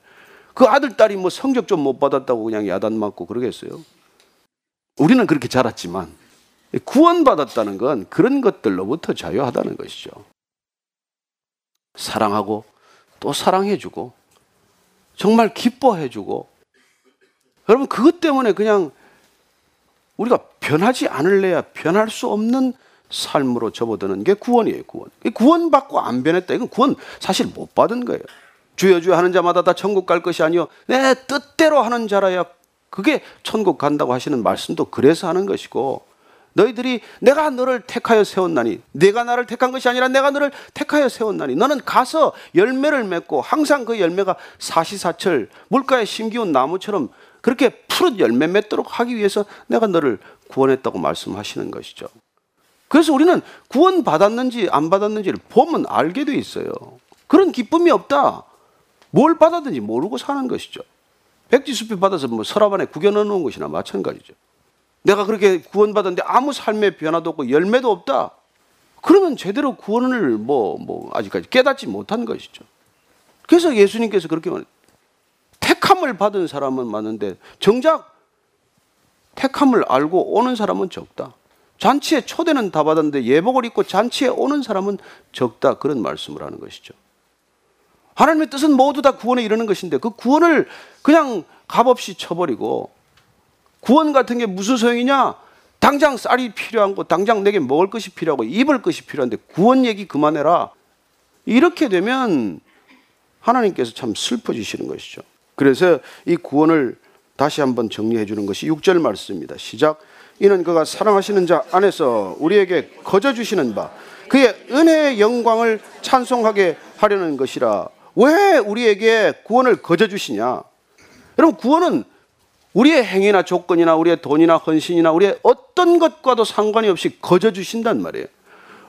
그 아들 딸이 뭐 성적 좀 못 받았다고 그냥 야단 맞고 그러겠어요? 우리는 그렇게 자랐지만 구원받았다는 건 그런 것들로부터 자유하다는 것이죠. 사랑하고 또 사랑해주고 정말 기뻐해주고. 여러분, 그것 때문에 그냥 우리가 변하지 않을래야 변할 수 없는 삶으로 접어드는 게 구원이에요, 구원. 구원받고 안 변했다. 이건 구원 사실 못 받은 거예요. 주여 주여 하는 자마다 다 천국 갈 것이 아니요 내 뜻대로 하는 자라야 그게 천국 간다고 하시는 말씀도 그래서 하는 것이고, 너희들이 내가 너를 택하여 세웠나니, 내가 나를 택한 것이 아니라 내가 너를 택하여 세웠나니 너는 가서 열매를 맺고 항상 그 열매가 사시사철 물가에 심기운 나무처럼 그렇게 푸른 열매 맺도록 하기 위해서 내가 너를 구원했다고 말씀하시는 것이죠. 그래서 우리는 구원 받았는지 안 받았는지를 보면 알게 돼 있어요. 그런 기쁨이 없다. 뭘 받았는지 모르고 사는 것이죠. 백지수표 받아서 뭐 서랍 안에 구겨 넣어놓은 것이나 마찬가지죠. 내가 그렇게 구원받았는데 아무 삶의 변화도 없고 열매도 없다. 그러면 제대로 구원을 뭐, 뭐 아직까지 깨닫지 못한 것이죠. 그래서 예수님께서 그렇게 말해요. 택함을 받은 사람은 많은데 정작 택함을 알고 오는 사람은 적다. 잔치에 초대는 다 받았는데 예복을 입고 잔치에 오는 사람은 적다. 그런 말씀을 하는 것이죠. 하나님의 뜻은 모두 다 구원에 이르는 것인데 그 구원을 그냥 값없이 쳐버리고, 구원 같은 게 무슨 소용이냐? 당장 쌀이 필요한 거, 당장 내게 먹을 것이 필요하고 입을 것이 필요한데 구원 얘기 그만해라. 이렇게 되면 하나님께서 참 슬퍼지시는 것이죠. 그래서 이 구원을 다시 한번 정리해 주는 것이 육 절 말씀입니다. 시작. 이는 그가 사랑하시는 자 안에서 우리에게 거저 주시는 바 그의 은혜의 영광을 찬송하게 하려는 것이라. 왜 우리에게 구원을 거저 주시냐? 여러분, 구원은 우리의 행위나 조건이나 우리의 돈이나 헌신이나 우리의 어떤 것과도 상관이 없이 거저 주신단 말이에요.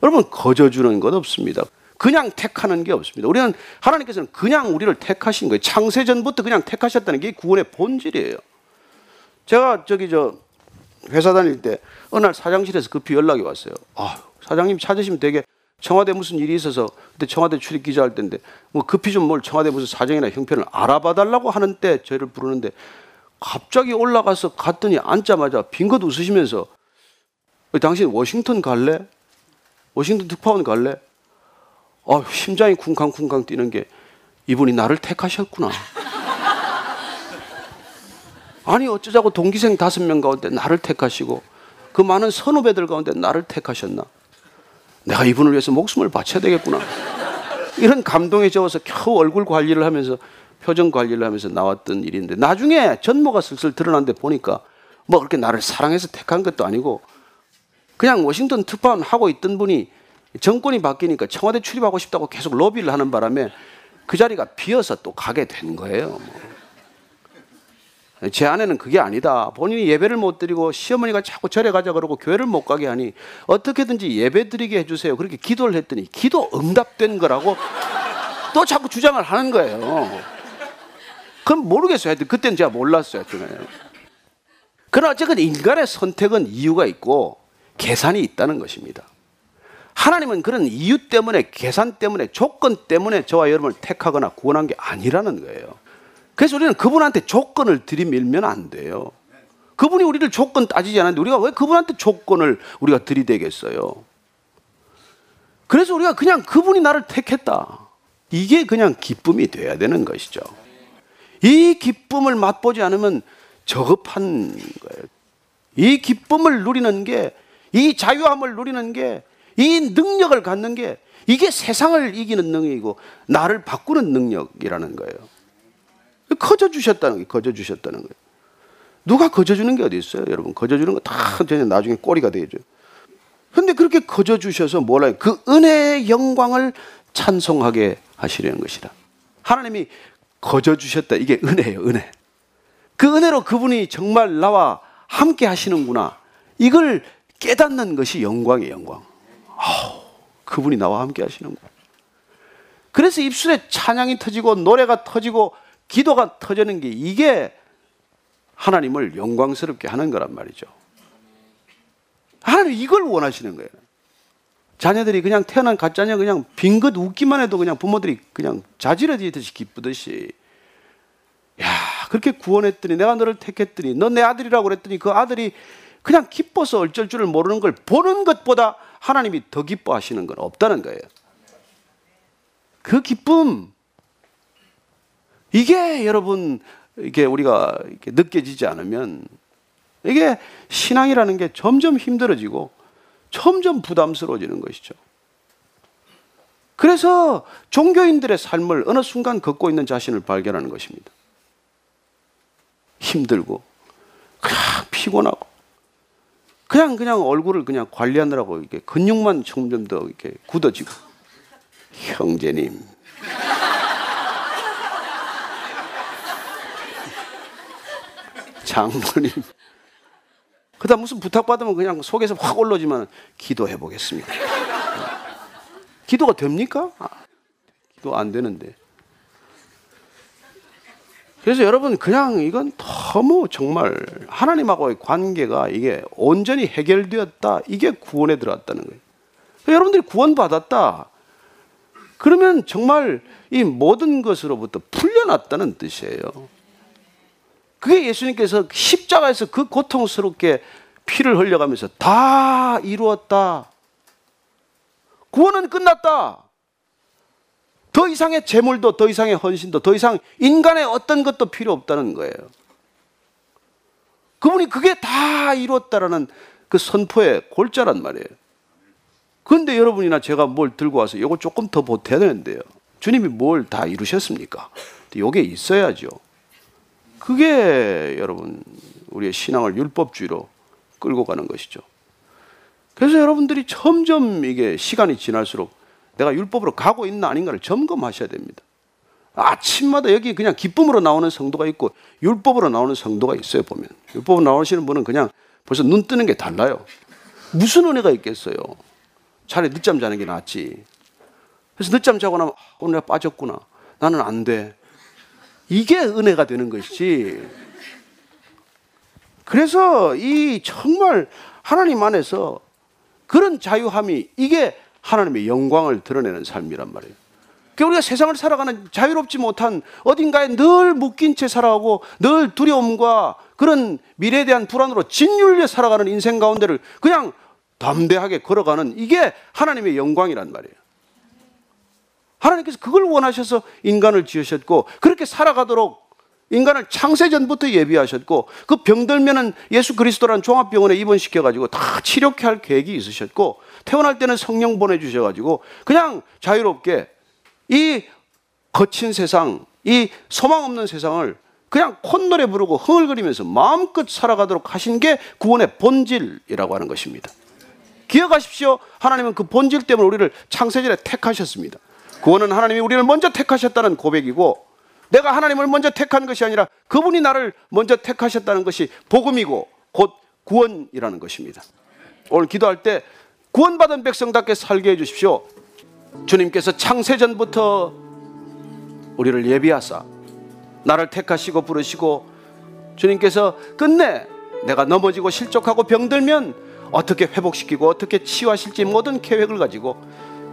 여러분, 거저 주는 것 없습니다. 그냥 택하는 게 없습니다. 우리는, 하나님께서는 그냥 우리를 택하신 거예요. 창세전부터 그냥 택하셨다는 게 구원의 본질이에요. 제가 저기 저 회사 다닐 때 어느 날 사장실에서 급히 연락이 왔어요. 아, 사장님 찾으시면 되게, 청와대 무슨 일이 있어서, 그때 청와대 출입 기자 할 때인데 뭐 급히 좀 뭘 청와대 무슨 사정이나 형편을 알아봐 달라고 하는 때 저를 부르는데, 갑자기 올라가서 갔더니 앉자마자 빙긋 웃으시면서 당신 워싱턴 갈래? 워싱턴 특파원 갈래? 아, 심장이 쿵쾅쿵쾅 뛰는 게 이분이 나를 택하셨구나. 아니 어쩌자고 동기생 다섯 명 가운데 나를 택하시고 그 많은 선후배들 가운데 나를 택하셨나? 내가 이분을 위해서 목숨을 바쳐야 되겠구나. 이런 감동에 젖어서 겨우 얼굴 관리를 하면서 표정 관리를 하면서 나왔던 일인데, 나중에 전모가 슬슬 드러났는데 보니까 뭐 그렇게 나를 사랑해서 택한 것도 아니고 그냥 워싱턴 특파원 하고 있던 분이 정권이 바뀌니까 청와대 출입하고 싶다고 계속 로비를 하는 바람에 그 자리가 비어서 또 가게 된 거예요. 뭐. 제 아내는 그게 아니다. 본인이 예배를 못 드리고 시어머니가 자꾸 절에 가자 그러고 교회를 못 가게 하니 어떻게든지 예배 드리게 해주세요. 그렇게 기도를 했더니 기도 응답된 거라고 또 자꾸 주장을 하는 거예요. 그럼 모르겠어요. 하여튼 그때는 제가 몰랐어요. 하여튼. 그러나 어쨌든 인간의 선택은 이유가 있고 계산이 있다는 것입니다. 하나님은 그런 이유 때문에, 계산 때문에, 조건 때문에 저와 여러분을 택하거나 구원한 게 아니라는 거예요. 그래서 우리는 그분한테 조건을 들이밀면 안 돼요. 그분이 우리를 조건 따지지 않았는데 우리가 왜 그분한테 조건을 우리가 들이대겠어요? 그래서 우리가 그냥 그분이 나를 택했다, 이게 그냥 기쁨이 돼야 되는 것이죠. 이 기쁨을 맛보지 않으면 저급한 거예요. 이 기쁨을 누리는 게, 이 자유함을 누리는 게, 이 능력을 갖는 게, 이게 세상을 이기는 능력이고 나를 바꾸는 능력이라는 거예요. 거저 주셨다는 거예요. 거저 주셨다는 거예요. 누가 거저 주는 게 어디 있어요, 여러분? 거저 주는 거 다 나중에 꼬리가 되죠. 그런데 그렇게 거저 주셔서 뭘 해요? 그 은혜의 영광을 찬송하게 하시려는 것이다. 하나님이 거저 주셨다, 이게 은혜예요. 은혜. 그 은혜로 그분이 정말 나와 함께 하시는구나, 이걸 깨닫는 것이 영광이에요. 영광. 아우, 그분이 나와 함께 하시는구나. 그래서 입술에 찬양이 터지고 노래가 터지고 기도가 터지는 게, 이게 하나님을 영광스럽게 하는 거란 말이죠. 하나님 이걸 원하시는 거예요. 자녀들이 그냥 태어난 가짜냐, 그냥 빙긋 웃기만 해도 그냥 부모들이 그냥 자지러지듯이 기쁘듯이, 야, 그렇게 구원했더니, 내가 너를 택했더니, 너 내 아들이라고 그랬더니 그 아들이 그냥 기뻐서 어쩔 줄을 모르는 걸 보는 것보다 하나님이 더 기뻐하시는 건 없다는 거예요. 그 기쁨, 이게 여러분, 이게 우리가 이렇게 느껴지지 않으면, 이게 신앙이라는 게 점점 힘들어지고 점점 부담스러워지는 것이죠. 그래서 종교인들의 삶을 어느 순간 걷고 있는 자신을 발견하는 것입니다. 힘들고 그냥 피곤하고 그냥 그냥 얼굴을 그냥 관리하느라고 이렇게 근육만 점점 더 이렇게 굳어지고, 형제님, 장로님, 그다음 무슨 부탁받으면 그냥 속에서 확 올라오지만 기도해 보겠습니다. 기도가 됩니까? 아, 기도 안 되는데. 그래서 여러분, 그냥 이건 너무 정말 하나님하고의 관계가 이게 온전히 해결되었다, 이게 구원에 들어왔다는 거예요. 그러니까 여러분들이 구원받았다 그러면 정말 이 모든 것으로부터 풀려났다는 뜻이에요. 그게 예수님께서 십자가에서 그 고통스럽게 피를 흘려가면서 다 이루었다, 구원은 끝났다, 더 이상의 재물도, 더 이상의 헌신도, 더 이상 인간의 어떤 것도 필요 없다는 거예요. 그분이 그게 다 이루었다라는 그 선포의 골자란 말이에요. 그런데 여러분이나 제가 뭘 들고 와서 이거 조금 더 보태야 되는데요, 주님이 뭘 다 이루셨습니까? 이게 있어야죠. 그게 여러분, 우리의 신앙을 율법주의로 끌고 가는 것이죠. 그래서 여러분들이 점점 이게 시간이 지날수록 내가 율법으로 가고 있나 아닌가를 점검하셔야 됩니다. 아침마다 여기 그냥 기쁨으로 나오는 성도가 있고 율법으로 나오는 성도가 있어요. 보면 율법으로 나오시는 분은 그냥 벌써 눈 뜨는 게 달라요. 무슨 은혜가 있겠어요. 차라리 늦잠 자는 게 낫지. 그래서 늦잠 자고 나면, 오늘 내가 빠졌구나, 나는 안 돼, 이게 은혜가 되는 것이지. 그래서 이 정말 하나님 안에서 그런 자유함이, 이게 하나님의 영광을 드러내는 삶이란 말이에요. 그러니까 우리가 세상을 살아가는 자유롭지 못한, 어딘가에 늘 묶인 채 살아가고 늘 두려움과 그런 미래에 대한 불안으로 짓눌려 살아가는 인생 가운데를 그냥 담대하게 걸어가는, 이게 하나님의 영광이란 말이에요. 하나님께서 그걸 원하셔서 인간을 지으셨고 그렇게 살아가도록 인간을 창세전부터 예비하셨고, 그 병들면은 예수 그리스도라는 종합병원에 입원시켜가지고 다 치료케 할 계획이 있으셨고, 태어날 때는 성령 보내주셔가지고 그냥 자유롭게 이 거친 세상, 이 소망 없는 세상을 그냥 콧노래 부르고 흥얼거리면서 마음껏 살아가도록 하신 게 구원의 본질이라고 하는 것입니다. 기억하십시오. 하나님은 그 본질 때문에 우리를 창세전에 택하셨습니다. 구원은 하나님이 우리를 먼저 택하셨다는 고백이고, 내가 하나님을 먼저 택한 것이 아니라 그분이 나를 먼저 택하셨다는 것이 복음이고 곧 구원이라는 것입니다. 오늘 기도할 때 구원받은 백성답게 살게 해주십시오. 주님께서 창세전부터 우리를 예비하사 나를 택하시고 부르시고, 주님께서 끝내 내가 넘어지고 실족하고 병들면 어떻게 회복시키고 어떻게 치유하실지 모든 계획을 가지고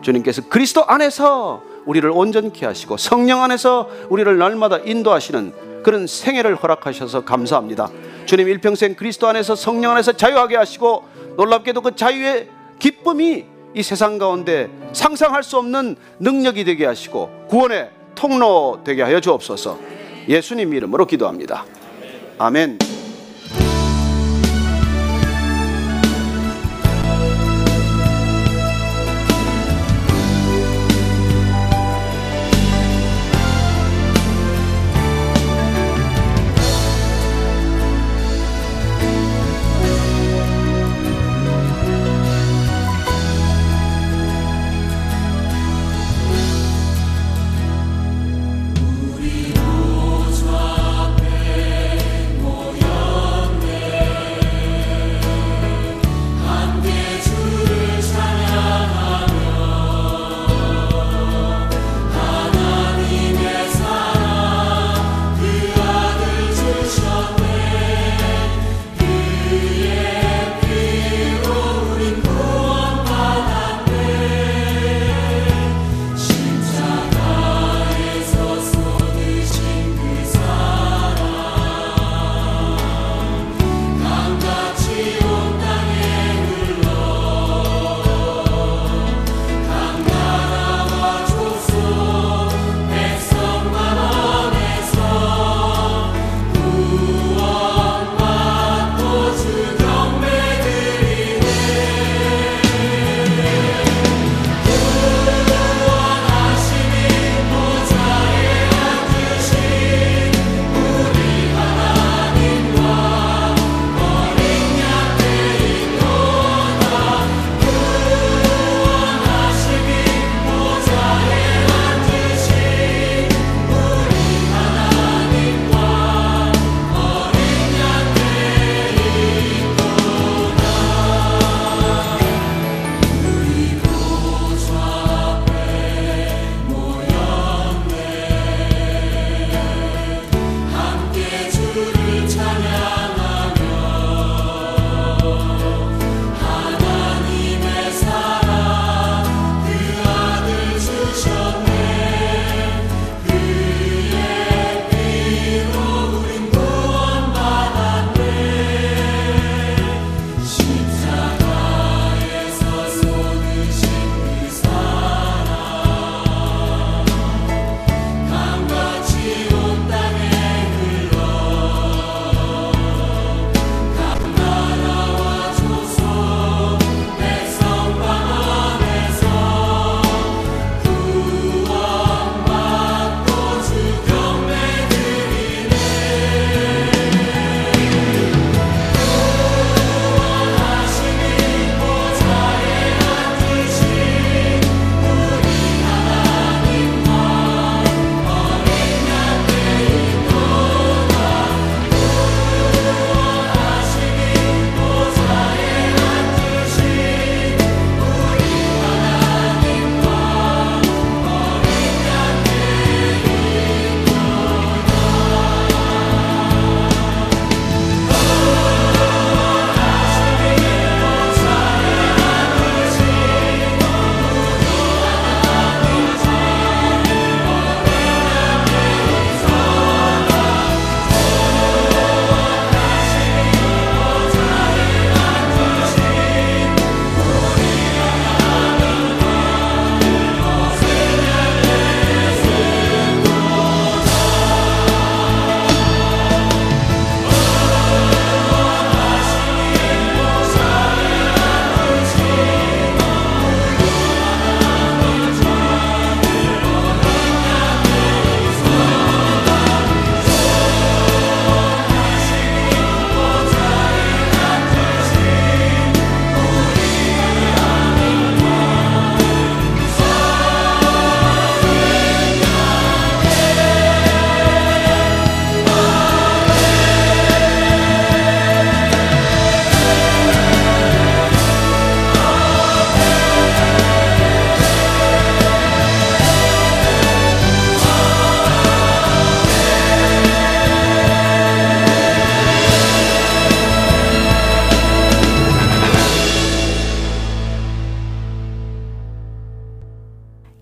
주님께서 그리스도 안에서 우리를 온전케 하시고 성령 안에서 우리를 날마다 인도하시는 그런 생애를 허락하셔서 감사합니다. 주님 일평생 그리스도 안에서 성령 안에서 자유하게 하시고, 놀랍게도 그 자유의 기쁨이 이 세상 가운데 상상할 수 없는 능력이 되게 하시고 구원의 통로 되게 하여 주옵소서. 예수님 이름으로 기도합니다. 아멘. 우리 모두 앞에 모여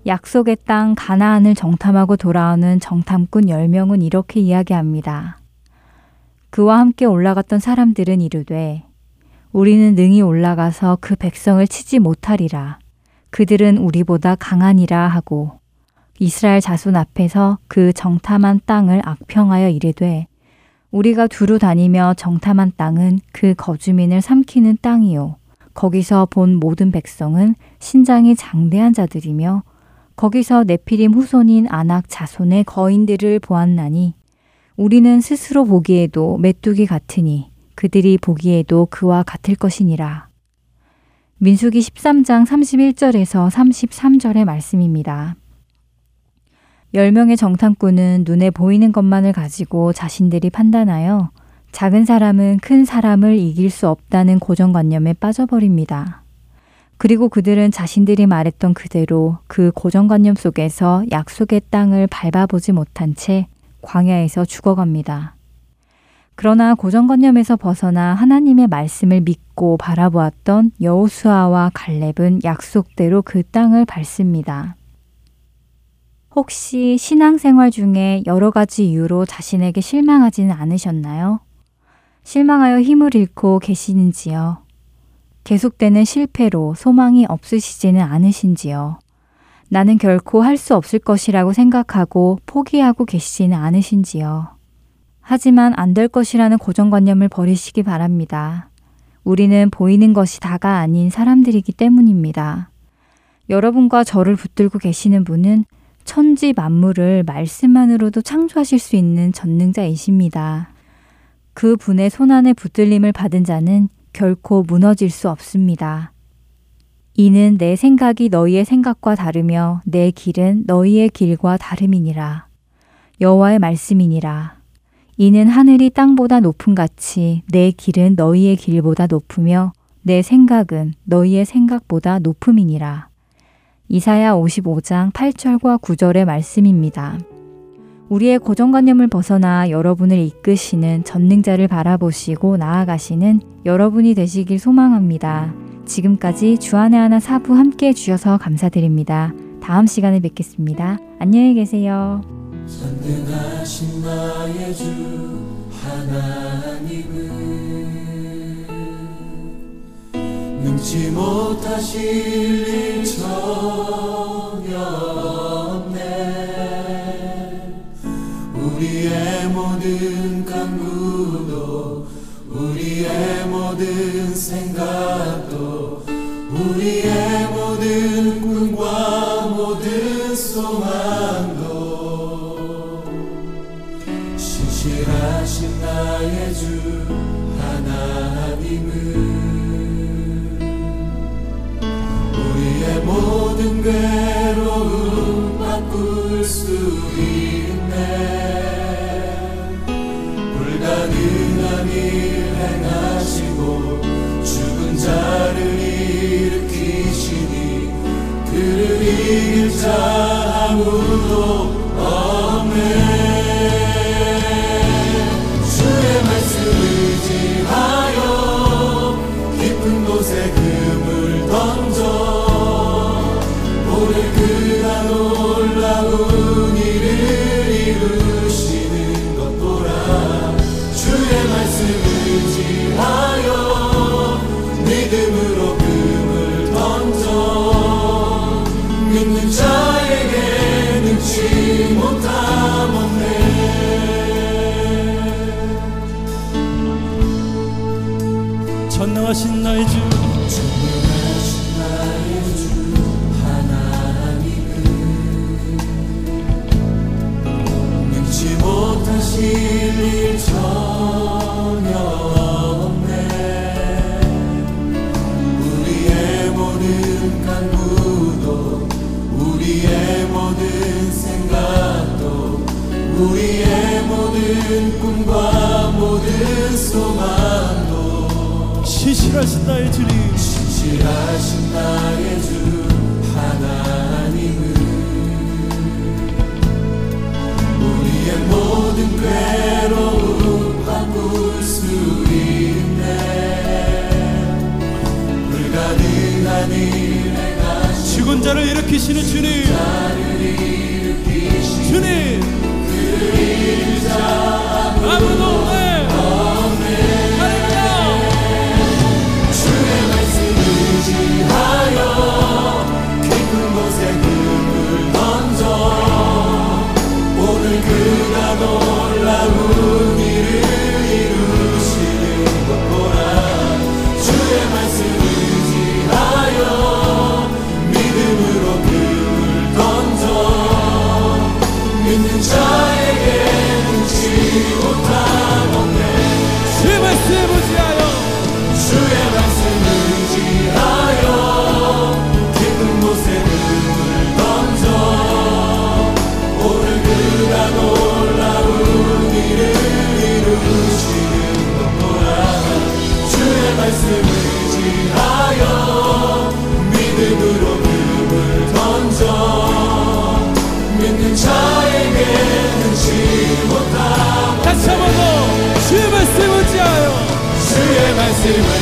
약속의 땅 가나안을 정탐하고 돌아오는 정탐꾼 열 명은 이렇게 이야기합니다. 그와 함께 올라갔던 사람들은 이르되 우리는 능히 올라가서 그 백성을 치지 못하리라. 그들은 우리보다 강하니라 하고 이스라엘 자손 앞에서 그 정탐한 땅을 악평하여 이르되 우리가 두루 다니며 정탐한 땅은 그 거주민을 삼키는 땅이요. 거기서 본 모든 백성은 신장이 장대한 자들이며 거기서 네피림 후손인 아낙 자손의 거인들을 보았나니 우리는 스스로 보기에도 메뚜기 같으니 그들이 보기에도 그와 같을 것이니라. 민수기 십삼 장 삼십일 절에서 삼십삼 절의 말씀입니다. 열 명의 정탐꾼은 눈에 보이는 것만을 가지고 자신들이 판단하여 작은 사람은 큰 사람을 이길 수 없다는 고정관념에 빠져버립니다. 그리고 그들은 자신들이 말했던 그대로 그 고정관념 속에서 약속의 땅을 밟아보지 못한 채 광야에서 죽어갑니다. 그러나 고정관념에서 벗어나 하나님의 말씀을 믿고 바라보았던 여호수아와 갈렙은 약속대로 그 땅을 밟습니다. 혹시 신앙생활 중에 여러 가지 이유로 자신에게 실망하지는 않으셨나요? 실망하여 힘을 잃고 계시는지요? 계속되는 실패로 소망이 없으시지는 않으신지요? 나는 결코 할 수 없을 것이라고 생각하고 포기하고 계시지는 않으신지요? 하지만 안 될 것이라는 고정관념을 버리시기 바랍니다. 우리는 보이는 것이 다가 아닌 사람들이기 때문입니다. 여러분과 저를 붙들고 계시는 분은 천지 만물을 말씀만으로도 창조하실 수 있는 전능자이십니다. 그 분의 손안에 붙들림을 받은 자는 결코 무너질 수 없습니다. 이는 내 생각이 너희의 생각과 다르며 내 길은 너희의 길과 다름이니라. 여호와의 말씀이니라. 이는 하늘이 땅보다 높음 같이 내 길은 너희의 길보다 높으며 내 생각은 너희의 생각보다 높음이니라. 이사야 오십오 장 팔 절과 구 절의 말씀입니다. 우리의 고정관념을 벗어나 여러분을 이끄시는 전능자를 바라보시고 나아가시는 여러분이 되시길 소망합니다. 지금까지 주안의 하나 사부 함께해 주셔서 감사드립니다. 다음 시간에 뵙겠습니다. 안녕히 계세요. 전능하신 나의 주 하나님은 능치 못하실 일 전혀 없네. 우리의 모든 간구도 우리의 모든 생각도 우리의 모든 꿈과 모든 소망도 신실하신 나의 주 하나님은 우리의 모든 괴로움 바꿀 수 있네. 불가능한 일 행하시고 죽은 자를 일으키시니 그를 이길 자 아무도 없네. 깊은 곳에 금을 던져 오늘 그가 놀라운 일을 이루시는 것 보라. 주의 말씀을 지하여 믿음으로 금을 던져 믿는 자에게 능치 못함 없네. 전능하신 나의 주 전능하신 나의 주 하나님은 능치 못하실 일 전혀 없네. 우리의 모든 간구도 우리의 모든 생각도 우리의 모든 꿈과 모든 소망도 신실하신 나의 주님 신실하신 나의 주 하나님은 우리의 모든 괴로움 바꿀 수 있네. 불가능한 일에 가시고 죽은 자를 일으키시는 주님, 주님 그 일자 아무도 없네. 할렐루야. 주의 말씀 의지하여 깊은 곳에 눈을 던져 오늘 그가 놀라운 일을 이루시는 것 보라. 주의 말씀 의지하여 믿는 자에게는 지못함 없네. 주의 말씀 의지하여, 주의 말씀 의지하여 깊은 곳에 눈을 던져 오늘 그가 놀라운 일을 이루시는 것 보라. 주의 말씀 의지하여 믿음으로 금을 던져 믿는 자에게는 지 못하고. 다시 한번 더 주의 말씀 의지하여, 주의 말씀을